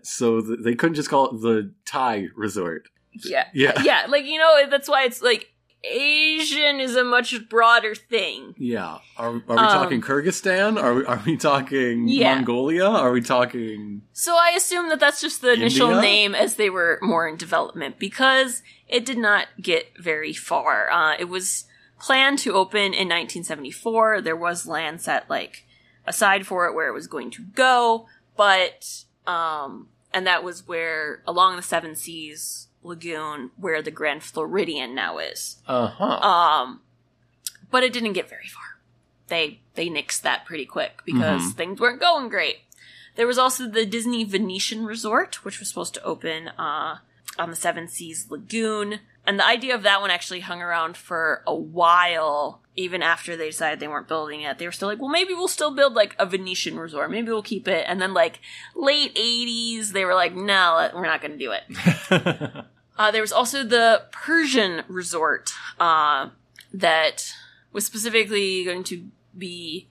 So they couldn't just call it the Thai Resort. Yeah. Yeah. Yeah. Like, you know, that's why it's like Asian is a much broader thing. Yeah. Are we talking Kyrgyzstan? Are we talking Mongolia? Are we talking... So I assume that that's just the initial name as they were more in development because it did not get very far. It was planned to open in 1974. There was land set, like, aside for it where it was going to go, but... and that was where, along the Seven Seas Lagoon, where the Grand Floridian now is. Uh-huh. But it didn't get very far. They nixed that pretty quick because things weren't going great. There was also the Disney Venetian Resort, which was supposed to open on the Seven Seas Lagoon. And the idea of that one actually hung around for a while, even after they decided they weren't building it. They were still like, well, maybe we'll still build, like, a Venetian resort. Maybe we'll keep it. And then, like, late 80s, they were like, no, we're not going to do it. There was also the Persian Resort that was specifically going to be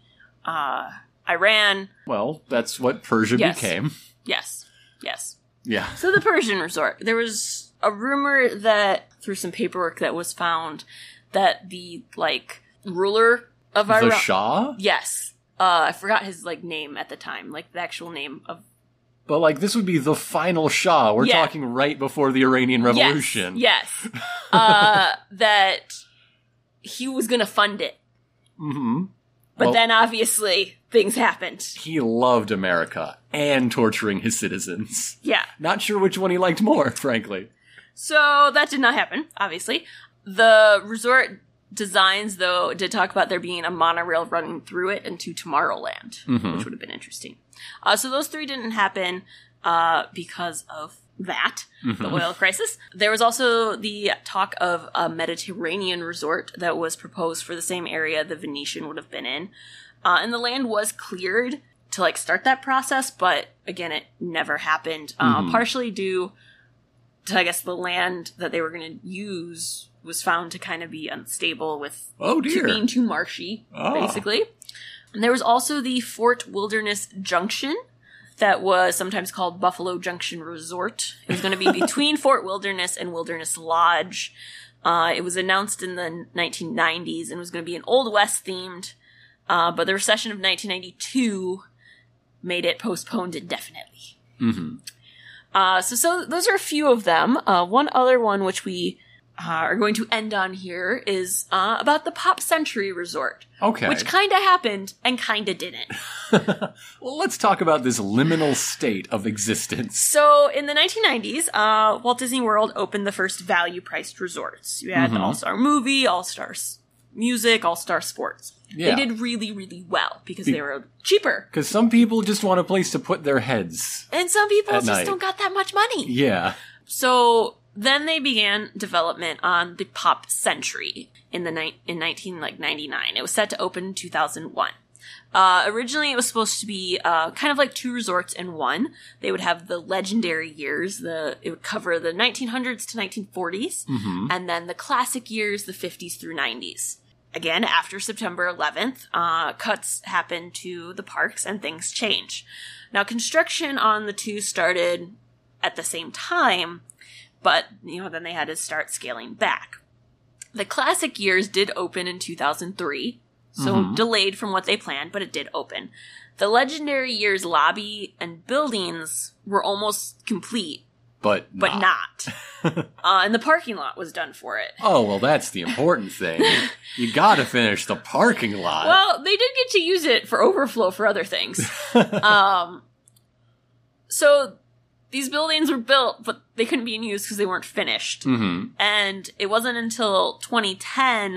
Iran. Well, that's what Persia became. Yes. Yes. Yeah. So the Persian Resort. There was a rumor that... through some paperwork that was found that the, like, ruler of Iran... The Shah? Yes. I forgot his, like, name at the time. Like, the actual name of... But, like, this would be the final Shah. We're talking right before the Iranian Revolution. Yes. That he was going to fund it. Mm-hmm. But then, obviously, things happened. He loved America and torturing his citizens. Yeah. Not sure which one he liked more, frankly. So that did not happen, obviously. The resort designs, though, did talk about there being a monorail running through it into Tomorrowland, which would have been interesting. So those three didn't happen because of that, the oil crisis. There was also the talk of a Mediterranean resort that was proposed for the same area the Venetian would have been in. And the land was cleared to, like, start that process, but, again, it never happened, partially due... I guess the land that they were going to use was found to kind of be unstable with being too marshy, basically. And there was also the Fort Wilderness Junction that was sometimes called Buffalo Junction Resort. It was going to be between Fort Wilderness and Wilderness Lodge. It was announced in the 1990s and was going to be an Old West themed, but the recession of 1992 made it postponed indefinitely. So those are a few of them. One other one, which we are going to end on here is about the Pop Century Resort. Okay. Which kind of happened and kind of didn't. Well, let's talk about this liminal state of existence. So, in the 1990s, Walt Disney World opened the first value-priced resorts. You had All-Star Movie, All-Star Music, All-Star Sports. Yeah. They did really, really well because they were cheaper. Because some people just want a place to put their heads. And some people just don't got that much money. Yeah. So... then they began development on the Pop Century in 1999. It was set to open in 2001. Originally, it was supposed to be kind of like two resorts in one. They would have the legendary years. It would cover the 1900s to 1940s, and then the classic years, the 50s through 90s. Again, after September 11th, cuts happen to the parks and things change. Now, construction on the two started at the same time. But, then they had to start scaling back. The classic years did open in 2003, so delayed from what they planned, but it did open. The legendary years lobby and buildings were almost complete. But not. And the parking lot was done for it. Oh, well, that's the important thing. You gotta finish the parking lot. Well, they did get to use it for overflow for other things. These buildings were built, but they couldn't be in use because they weren't finished. And it wasn't until 2010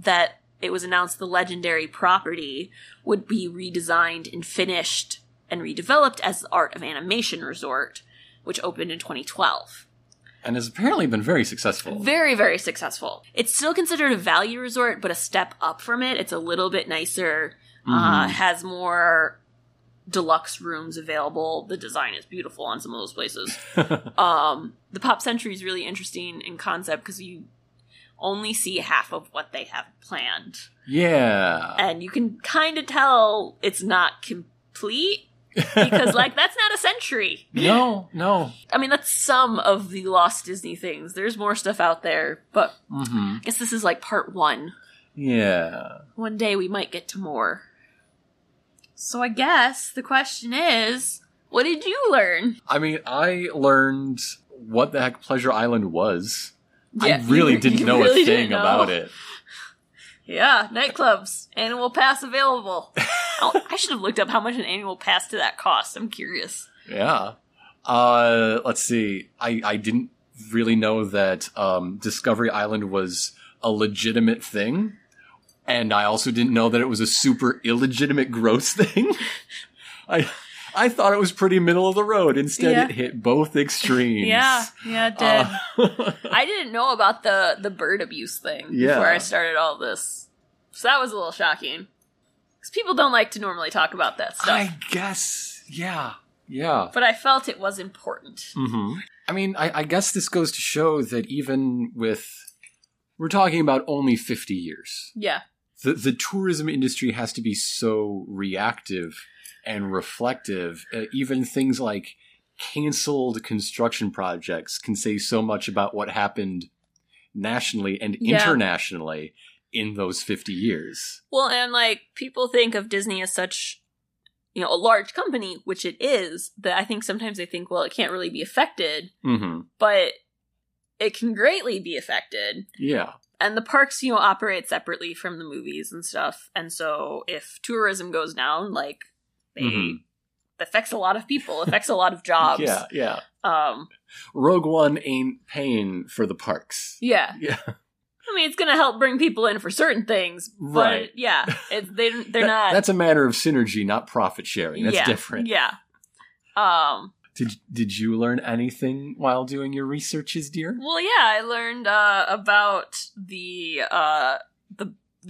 that it was announced the legendary property would be redesigned and finished and redeveloped as the Art of Animation Resort, which opened in 2012. And has apparently been very successful. Very, very successful. It's still considered a value resort, but a step up from it. It's a little bit nicer, has more... deluxe rooms available. The design is beautiful on some of those places. The Pop Century is really interesting in concept because you only see half of what they have planned. Yeah. And you can kind of tell it's not complete because, that's not a century. No. I mean, that's some of the lost Disney things. There's more stuff out there, but I guess this is part one. Yeah. One day we might get to more. So I guess the question is, what did you learn? I mean, I learned what the heck Pleasure Island was. Yeah, I really didn't know really a thing about it. Yeah, nightclubs, annual pass available. I should have looked up how much an annual pass to that cost. I'm curious. Yeah. Let's see. I didn't really know that Discovery Island was a legitimate thing. And I also didn't know that it was a super illegitimate, gross thing. I thought it was pretty middle of the road. Instead, it hit both extremes. Yeah, it did. I didn't know about the bird abuse thing before I started all this. So that was a little shocking. Because people don't like to normally talk about that stuff. I guess, yeah. But I felt it was important. I mean, I guess this goes to show that even with... we're talking about only 50 years. Yeah. The tourism industry has to be so reactive and reflective. Even things like canceled construction projects can say so much about what happened nationally and internationally in those 50 years. Well, and people think of Disney as such, a large company, which it is, that I think sometimes they think, well, it can't really be affected. But it can greatly be affected. Yeah. And the parks, operate separately from the movies and stuff. And so if tourism goes down, it affects a lot of people, affects a lot of jobs. Yeah. Rogue One ain't paying for the parks. Yeah. I mean, it's going to help bring people in for certain things. But right. Yeah. They're not. That's a matter of synergy, not profit sharing. That's different. Yeah. Did you learn anything while doing your researches, dear? Well, yeah, I learned about the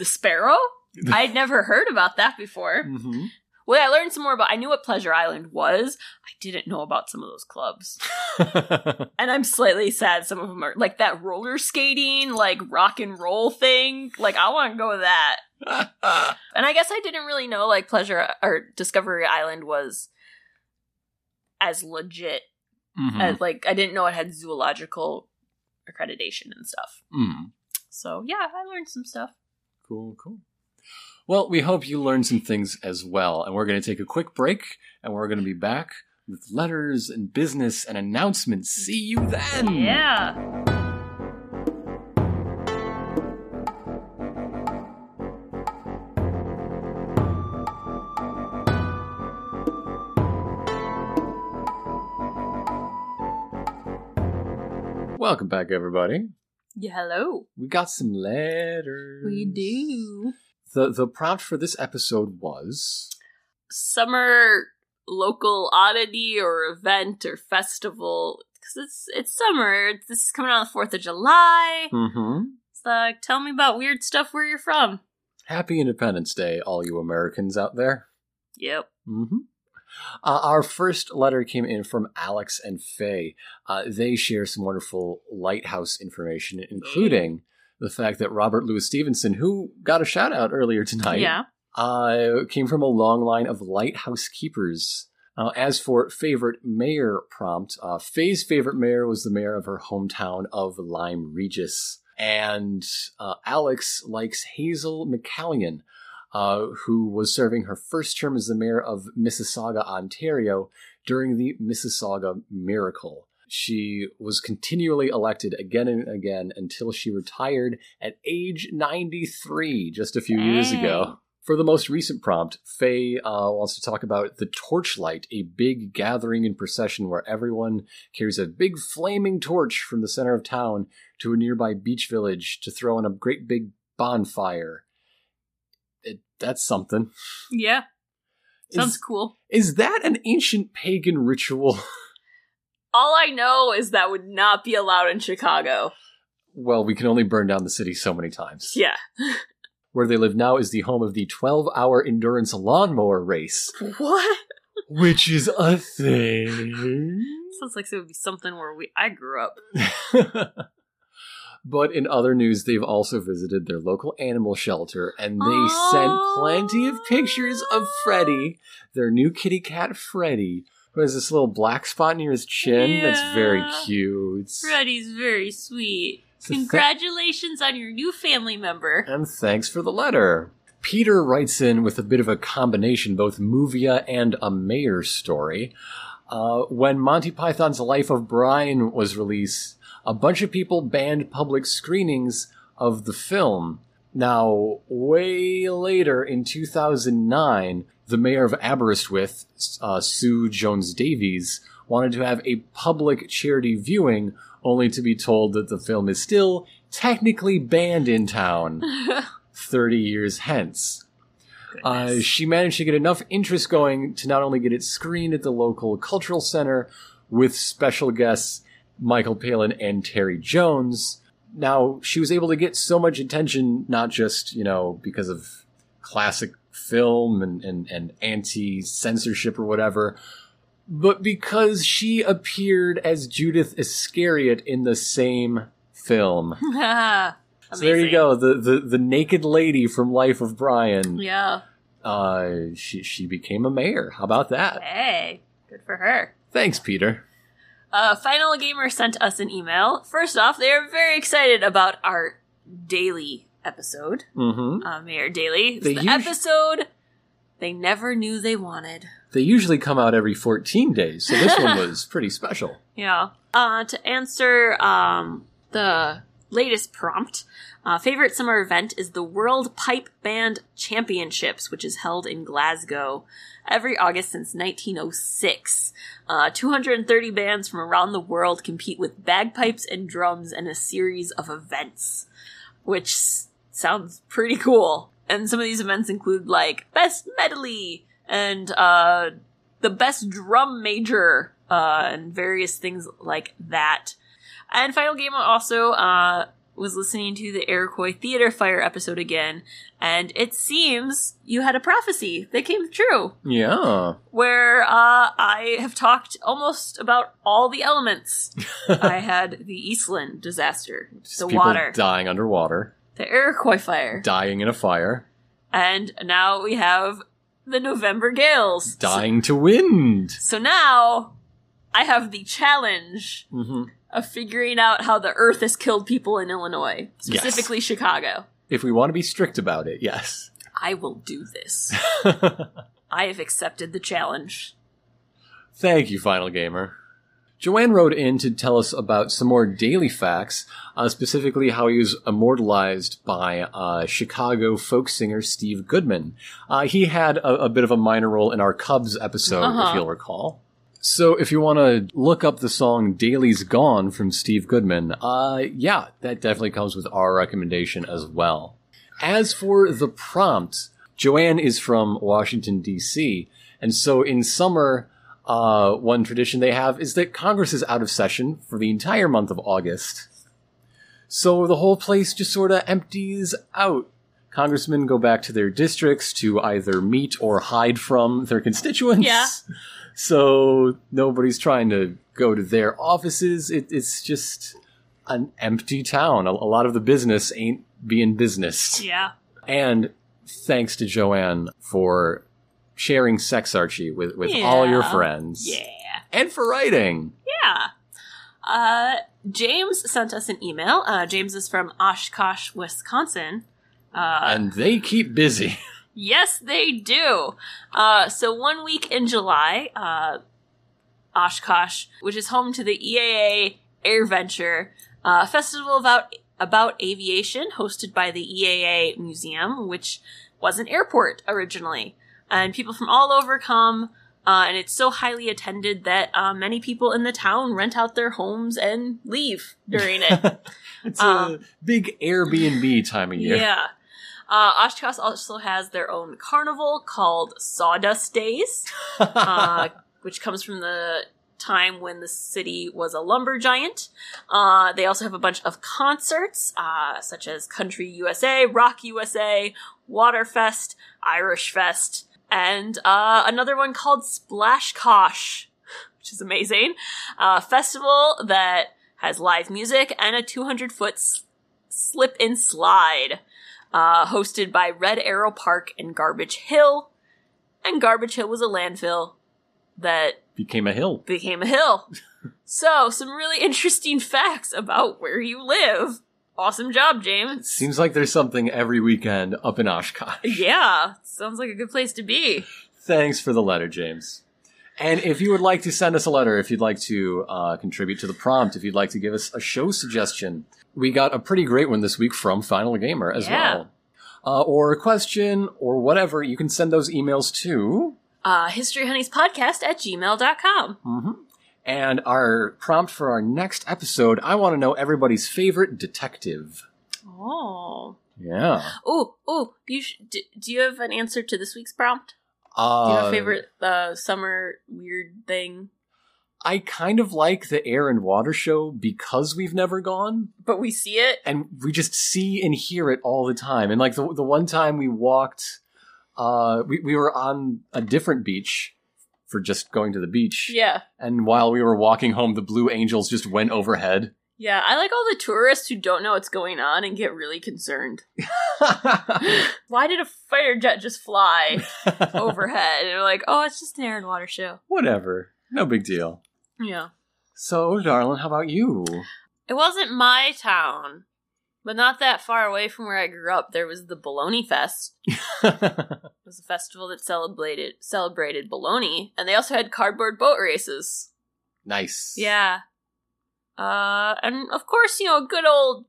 sparrow. I'd never heard about that before. Well, I learned some more about... I knew what Pleasure Island was. I didn't know about some of those clubs. And I'm slightly sad some of them are... that roller skating, rock and roll thing. I want to go with that. And I guess I didn't really know, Pleasure... or Discovery Island was... as legit as I didn't know it had zoological accreditation and stuff. So yeah, I learned some stuff. Cool. Well, we hope you learned some things as well, and we're going to take a quick break, and we're going to be back with letters and business and announcements. See you then. Yeah. Welcome back, everybody. Yeah, hello. We got some letters. We do. The prompt for this episode was... summer local oddity or event or festival. Because it's summer. This is coming out on the 4th of July. Mm-hmm. So tell me about weird stuff where you're from. Happy Independence Day, all you Americans out there. Yep. Mm-hmm. Our first letter came in from Alex and Faye. They share some wonderful lighthouse information, including the fact that Robert Louis Stevenson, who got a shout out earlier tonight, came from a long line of lighthouse keepers. As for favorite mayor prompt, Faye's favorite mayor was the mayor of her hometown of Lyme Regis. And Alex likes Hazel McCallion, who was serving her first term as the mayor of Mississauga, Ontario, during the Mississauga Miracle. She was continually elected again and again until she retired at age 93 just a few years ago. For the most recent prompt, Faye wants to talk about the Torchlight, a big gathering and procession where everyone carries a big flaming torch from the center of town to a nearby beach village to throw in a great big bonfire. That's something. Yeah. Sounds cool. Is that an ancient pagan ritual? All I know is that would not be allowed in Chicago. Well, we can only burn down the city so many times. Yeah. Where they live now is the home of the 12-hour endurance lawnmower race. What? Which is a thing. Sounds like it would be something where I grew up. But in other news, they've also visited their local animal shelter, and they sent plenty of pictures of Freddy, their new kitty cat Freddy, who has this little black spot near his chin. Yeah. That's very cute. Freddy's very sweet. So congratulations on your new family member. And thanks for the letter. Peter writes in with a bit of a combination, both Muvia and a mayor story. When Monty Python's Life of Brian was released, a bunch of people banned public screenings of the film. Now, way later in 2009, the mayor of Aberystwyth, Sue Jones-Davies, wanted to have a public charity viewing, only to be told that the film is still technically banned in town 30 years hence. She managed to get enough interest going to not only get it screened at the local cultural center with special guests Michael Palin and Terry Jones. Now, she was able to get so much attention, not just, because of classic film and anti-censorship or whatever, but because she appeared as Judas Iscariot in the same film. So there you go, the naked lady from Life of Brian. Yeah. She became a mayor. How about that? Hey, good for her. Thanks, Peter. Final Gamer sent us an email. First off, they are very excited about our daily episode. Mm-hmm. Mayor Daily. It's the episode they never knew they wanted. They usually come out every 14 days, so this one was pretty special. Yeah. To answer the latest prompt, favorite summer event is the World Pipe Band Championships, which is held in Glasgow every August since 1906. 230 bands from around the world compete with bagpipes and drums in a series of events, which sounds pretty cool. And some of these events include, Best Medley and the Best Drum Major and various things like that. And Final Game also was listening to the Iroquois Theater Fire episode again, and it seems you had a prophecy that came true. Yeah. Where I have talked almost about all the elements. I had the Eastland disaster, the water. People dying underwater. The Iroquois fire. Dying in a fire. And now we have the November gales. Dying to wind. So now I have the challenge. Mm-hmm. Of figuring out how the Earth has killed people in Illinois, specifically Chicago. If we want to be strict about it, yes. I will do this. I have accepted the challenge. Thank you, Final Gamer. Joanne wrote in to tell us about some more daily facts, specifically how he was immortalized by Chicago folk singer Steve Goodman. He had a bit of a minor role in our Cubs episode, if you'll recall. So if you want to look up the song Daily's Gone from Steve Goodman, yeah, that definitely comes with our recommendation as well. As for the prompt, Joanne is from Washington, D.C., and so in summer, one tradition they have is that Congress is out of session for the entire month of August. So the whole place just sort of empties out. Congressmen go back to their districts to either meet or hide from their constituents. Yeah. So nobody's trying to go to their offices. It's just an empty town. A lot of the business ain't being businessed. Yeah. And thanks to Joanne for sharing Sexarchie with all your friends. Yeah. And for writing. Yeah. James sent us an email. James is from Oshkosh, Wisconsin. And they keep busy. Yes, they do. So 1 week in July, Oshkosh, which is home to the EAA AirVenture, a festival about aviation hosted by the EAA Museum, which was an airport originally. And people from all over come, and it's so highly attended that many people in the town rent out their homes and leave during it. It's a big Airbnb time of year. Yeah. Oshkosh also has their own carnival called Sawdust Days, which comes from the time when the city was a lumber giant. They also have a bunch of concerts, such as Country USA, Rock USA, Waterfest, Irish Fest, and another one called Splashkosh, which is amazing. A festival that has live music and a 200-foot slip and slide. Hosted by Red Arrow Park and Garbage Hill. And Garbage Hill was a landfill that... Became a hill. So, some really interesting facts about where you live. Awesome job, James. Seems like there's something every weekend up in Oshkosh. Yeah, sounds like a good place to be. Thanks for the letter, James. And if you would like to send us a letter, if you'd like to contribute to the prompt, if you'd like to give us a show suggestion... We got a pretty great one this week from Final Gamer as well. Or a question or whatever, you can send those emails to... historyhoneyspodcast@gmail.com. Mm-hmm. And our prompt for our next episode, I want to know everybody's favorite detective. Oh. Yeah. Oh, do you have an answer to this week's prompt? Do you have a favorite summer weird thing? I kind of like the air and water show because we've never gone. But we see it. And we just see and hear it all the time. And like the one time we walked, we were on a different beach for just going to the beach. Yeah. And while we were walking home, the Blue Angels just went overhead. Yeah, I like all the tourists who don't know what's going on and get really concerned. Why did a fighter jet just fly overhead? And they're like, oh, it's just an air and water show. Whatever. No big deal. Yeah. So, darling, how about you? It wasn't my town, but not that far away from where I grew up, there was the Bologna Fest. It was a festival that celebrated bologna, and they also had cardboard boat races. Nice. Yeah. And of course, you know, a good old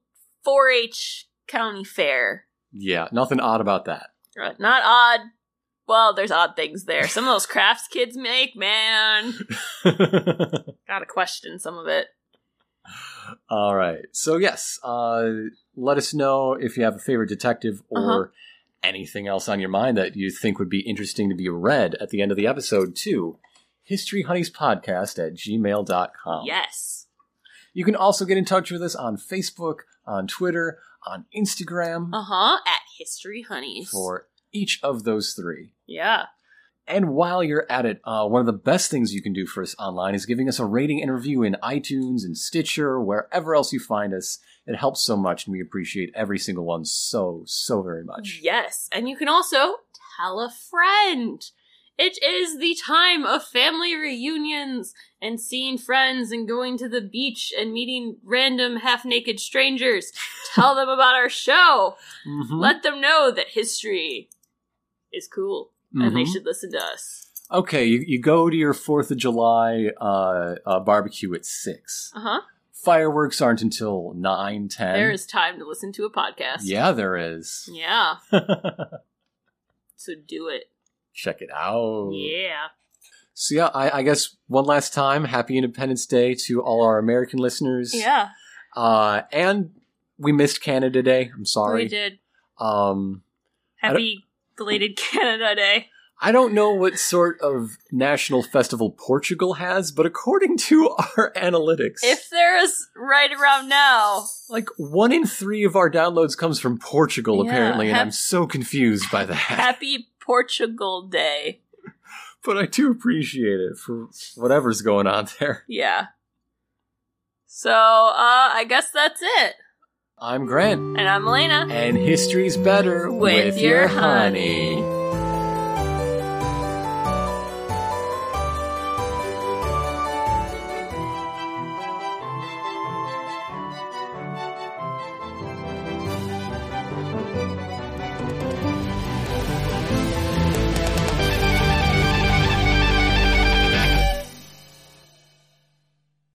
4-H county fair. Yeah, nothing odd about that. Right. Not odd. Well, there's odd things there. Some of those crafts kids make, man. Gotta question some of it. All right. So, yes, let us know if you have a favorite detective or anything else on your mind that you think would be interesting to be read at the end of the episode, too. historyhoneyspodcast@gmail.com. Yes. You can also get in touch with us on Facebook, on Twitter, on Instagram. At History Honeys. For each of those three. Yeah. And while you're at it, one of the best things you can do for us online is giving us a rating and review in iTunes and Stitcher, wherever else you find us. It helps so much, and we appreciate every single one so, so very much. Yes. And you can also tell a friend. It is the time of family reunions and seeing friends and going to the beach and meeting random half-naked strangers. Tell them about our show. Mm-hmm. Let them know that history... is cool, and they should listen to us. Okay, you go to your 4th of July barbecue at 6. Fireworks aren't until 9, 10. There is time to listen to a podcast. Yeah, there is. Yeah. So do it. Check it out. Yeah. So yeah, I guess one last time, happy Independence Day to all our American listeners. Yeah. And we missed Canada Day. I'm sorry. We did. Happy belated Canada Day. I don't know what sort of national festival Portugal has, but according to our analytics... If there is right around now... Like, 1 in 3 of our downloads comes from Portugal, apparently, and I'm so confused by that. Happy Portugal Day. But I do appreciate it for whatever's going on there. Yeah. So, I guess that's it. I'm Grant. And I'm Elena. And history's better with your honey.